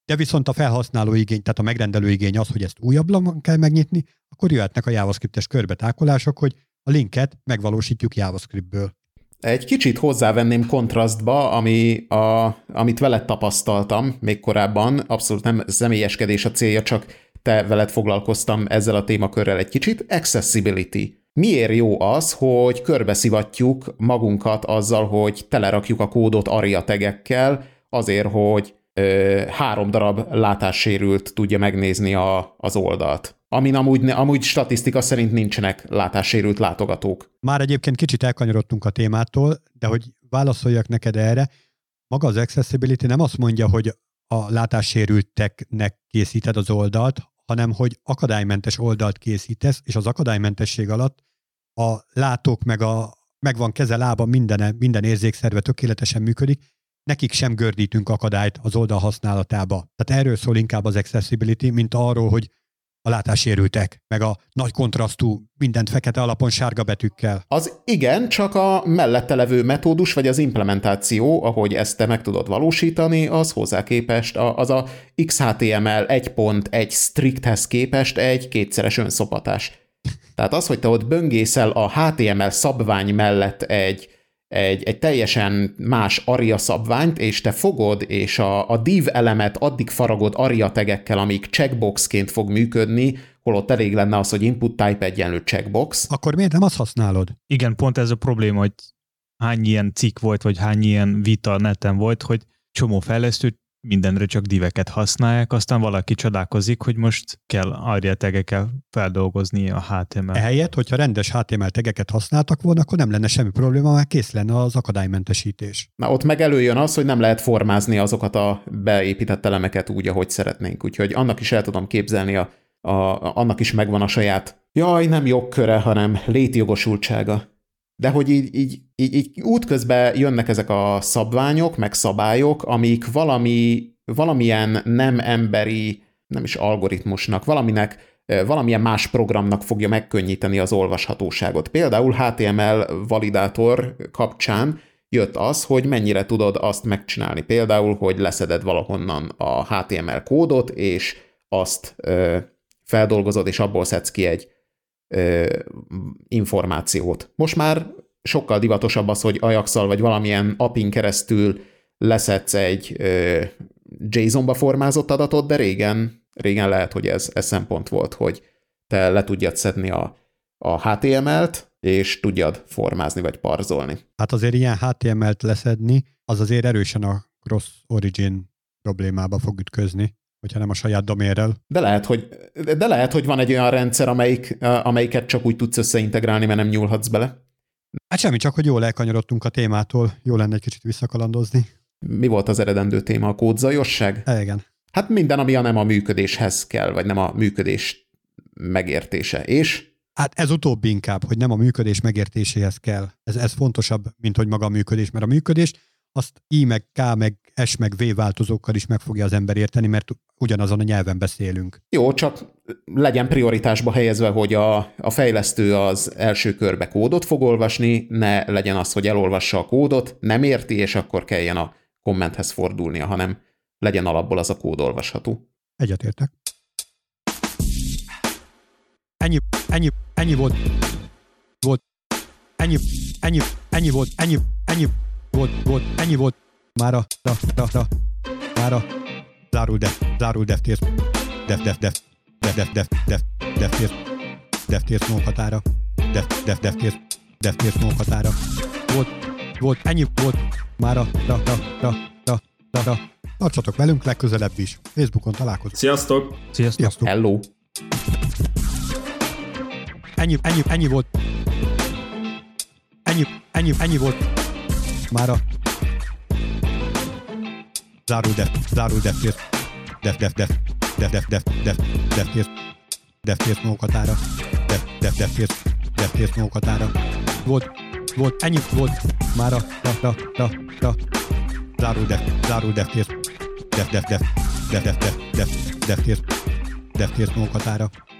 de viszont a felhasználó igény, tehát a megrendelő igény az, hogy ezt új ablakban kell megnyitni, akkor jöhetnek a JavaScriptes körbetákolások, hogy a linket megvalósítjuk JavaScriptből. Egy kicsit hozzávenném kontrasztba, ami a, amit veled tapasztaltam még korábban, abszolút nem személyeskedés a célja, csak te veled foglalkoztam ezzel a témakörrel egy kicsit, accessibility. Miért jó az, hogy körbeszivatjuk magunkat azzal, hogy telerakjuk a kódot aria tegekkel, azért, hogy ö, három darab látássérült tudja megnézni a, az oldalt. Amin amúgy, amúgy statisztika szerint nincsenek látássérült látogatók. Már egyébként kicsit elkanyarodtunk a témától, de hogy válaszoljak neked erre, maga az accessibility nem azt mondja, hogy a látássérülteknek készíted az oldalt, hanem hogy akadálymentes oldalt készítesz, és az akadálymentesség alatt a látók meg a megvan keze, lába, minden, minden érzékszerve tökéletesen működik, nekik sem gördítünk akadályt az oldal használatába. Tehát erről szól inkább az accessibility, mint arról, hogy a látássérültek, meg a nagy kontrasztú, mindent fekete alapon sárga betűkkel. Az igen, csak a mellette levő metódus, vagy az implementáció, ahogy ezt te meg tudod valósítani, az hozzá képest, a, az a iksz há té em el egy pont egy stricthez képest egy kétszeres önszopatás. Tehát az, hogy te ott böngészel a há té em el szabvány mellett egy egy, egy teljesen más aria szabványt, és te fogod, és a, a div elemet addig faragod aria tegekkel, amíg checkboxként fog működni, holott elég lenne az, hogy input type egyenlő checkbox. Akkor miért nem azt használod? Igen, pont ez a probléma, hogy hány ilyen cikk volt, vagy hány ilyen vita neten volt, hogy csomó fejlesztő mindenre csak diveket használják, aztán valaki csodálkozik, hogy most kell aria tegekkel feldolgozni a há té em el. Ehelyett, hogyha rendes há té em el tegeket használtak volna, akkor nem lenne semmi probléma, mert kész lenne az akadálymentesítés. Na ott meg előjön az, hogy nem lehet formázni azokat a beépített elemeket úgy, ahogy szeretnénk. Úgyhogy annak is el tudom képzelni, a, a, annak is megvan a saját, jaj, nem jogköre, hanem létjogosultsága. De hogy így, így, így, így útközben jönnek ezek a szabványok, meg szabályok, amik valami, valamilyen nem emberi, nem is algoritmusnak, valaminek, valamilyen más programnak fogja megkönnyíteni az olvashatóságot. Például há té em el validátor kapcsán jött az, hogy mennyire tudod azt megcsinálni. Például, hogy leszeded valahonnan a há té em el kódot, és azt ö, feldolgozod, és abból szedsz ki egy információt. Most már sokkal divatosabb az, hogy Ajax-szal vagy valamilyen apin keresztül leszedsz egy ö, JSON-ba formázott adatot, de régen, régen lehet, hogy ez, ez szempont volt, hogy te le tudjad szedni a, a há té em el-t, és tudjad formázni vagy parzolni. Hát azért ilyen há té em el-t leszedni, az azért erősen a cross origin problémába fog ütközni, hogyha nem a saját doménrel. De lehet, hogy, de lehet, hogy van egy olyan rendszer, amelyik, amelyiket csak úgy tudsz összeintegrálni, mert nem nyúlhatsz bele. Hát semmi, csak hogy jól elkanyarodtunk a témától, jó lenne egy kicsit visszakalandozni. Mi volt az eredendő téma? A kódzajosság? E, igen. Hát minden, ami a nem a működéshez kell, vagy nem a működés megértése. És? Hát ez utóbbi inkább, hogy nem a működés megértéséhez kell. Ez, ez fontosabb, mint hogy maga a működés, mert a működés azt I meg K meg S meg V változókkal is meg fogja az ember érteni, mert ugyanazon a nyelven beszélünk. Jó, csak legyen prioritásba helyezve, hogy a, a fejlesztő az első körbe kódot fog olvasni, ne legyen az, hogy elolvassa a kódot, nem érti, és akkor kelljen a kommenthez fordulnia, hanem legyen alapból az a kód olvasható. Egyetértek. Ennyi, ennyi, ennyi volt. Volt. Ennyi, ennyi, ennyi volt, ennyi, ennyi. Volt, volt, ennyi volt. Mára, da, da, da. Mára. Zárul, de, zárul, Deptesz. Deptesz, Deptesz, Deptesz, Deptesz, Deptesz, Deptesz mókatára. Deptesz, Deptesz, Deptesz mókatára. Volt, volt, ennyi volt. Mára, da, da, da, da, da, da. Tartsatok velünk legközelebb is. Facebookon találkozunk. Sziasztok! Sziasztok! Hello! Ennyi, ennyi, ennyi volt. Ennyi, ennyi, ennyi volt. Mára. Zárul, de, zárul, Deptesz. Def, def, def, def, def, def, def, Deptesz. Deptesz mókatára. Def, def, Deptesz. Deptesz mókatára. Volt, volt, ennyi volt. Mára, da, da, da, da. Zárul, de, zárul, Deptesz. Def, def, def, def, def, def, Deptesz. Deptesz mókatára.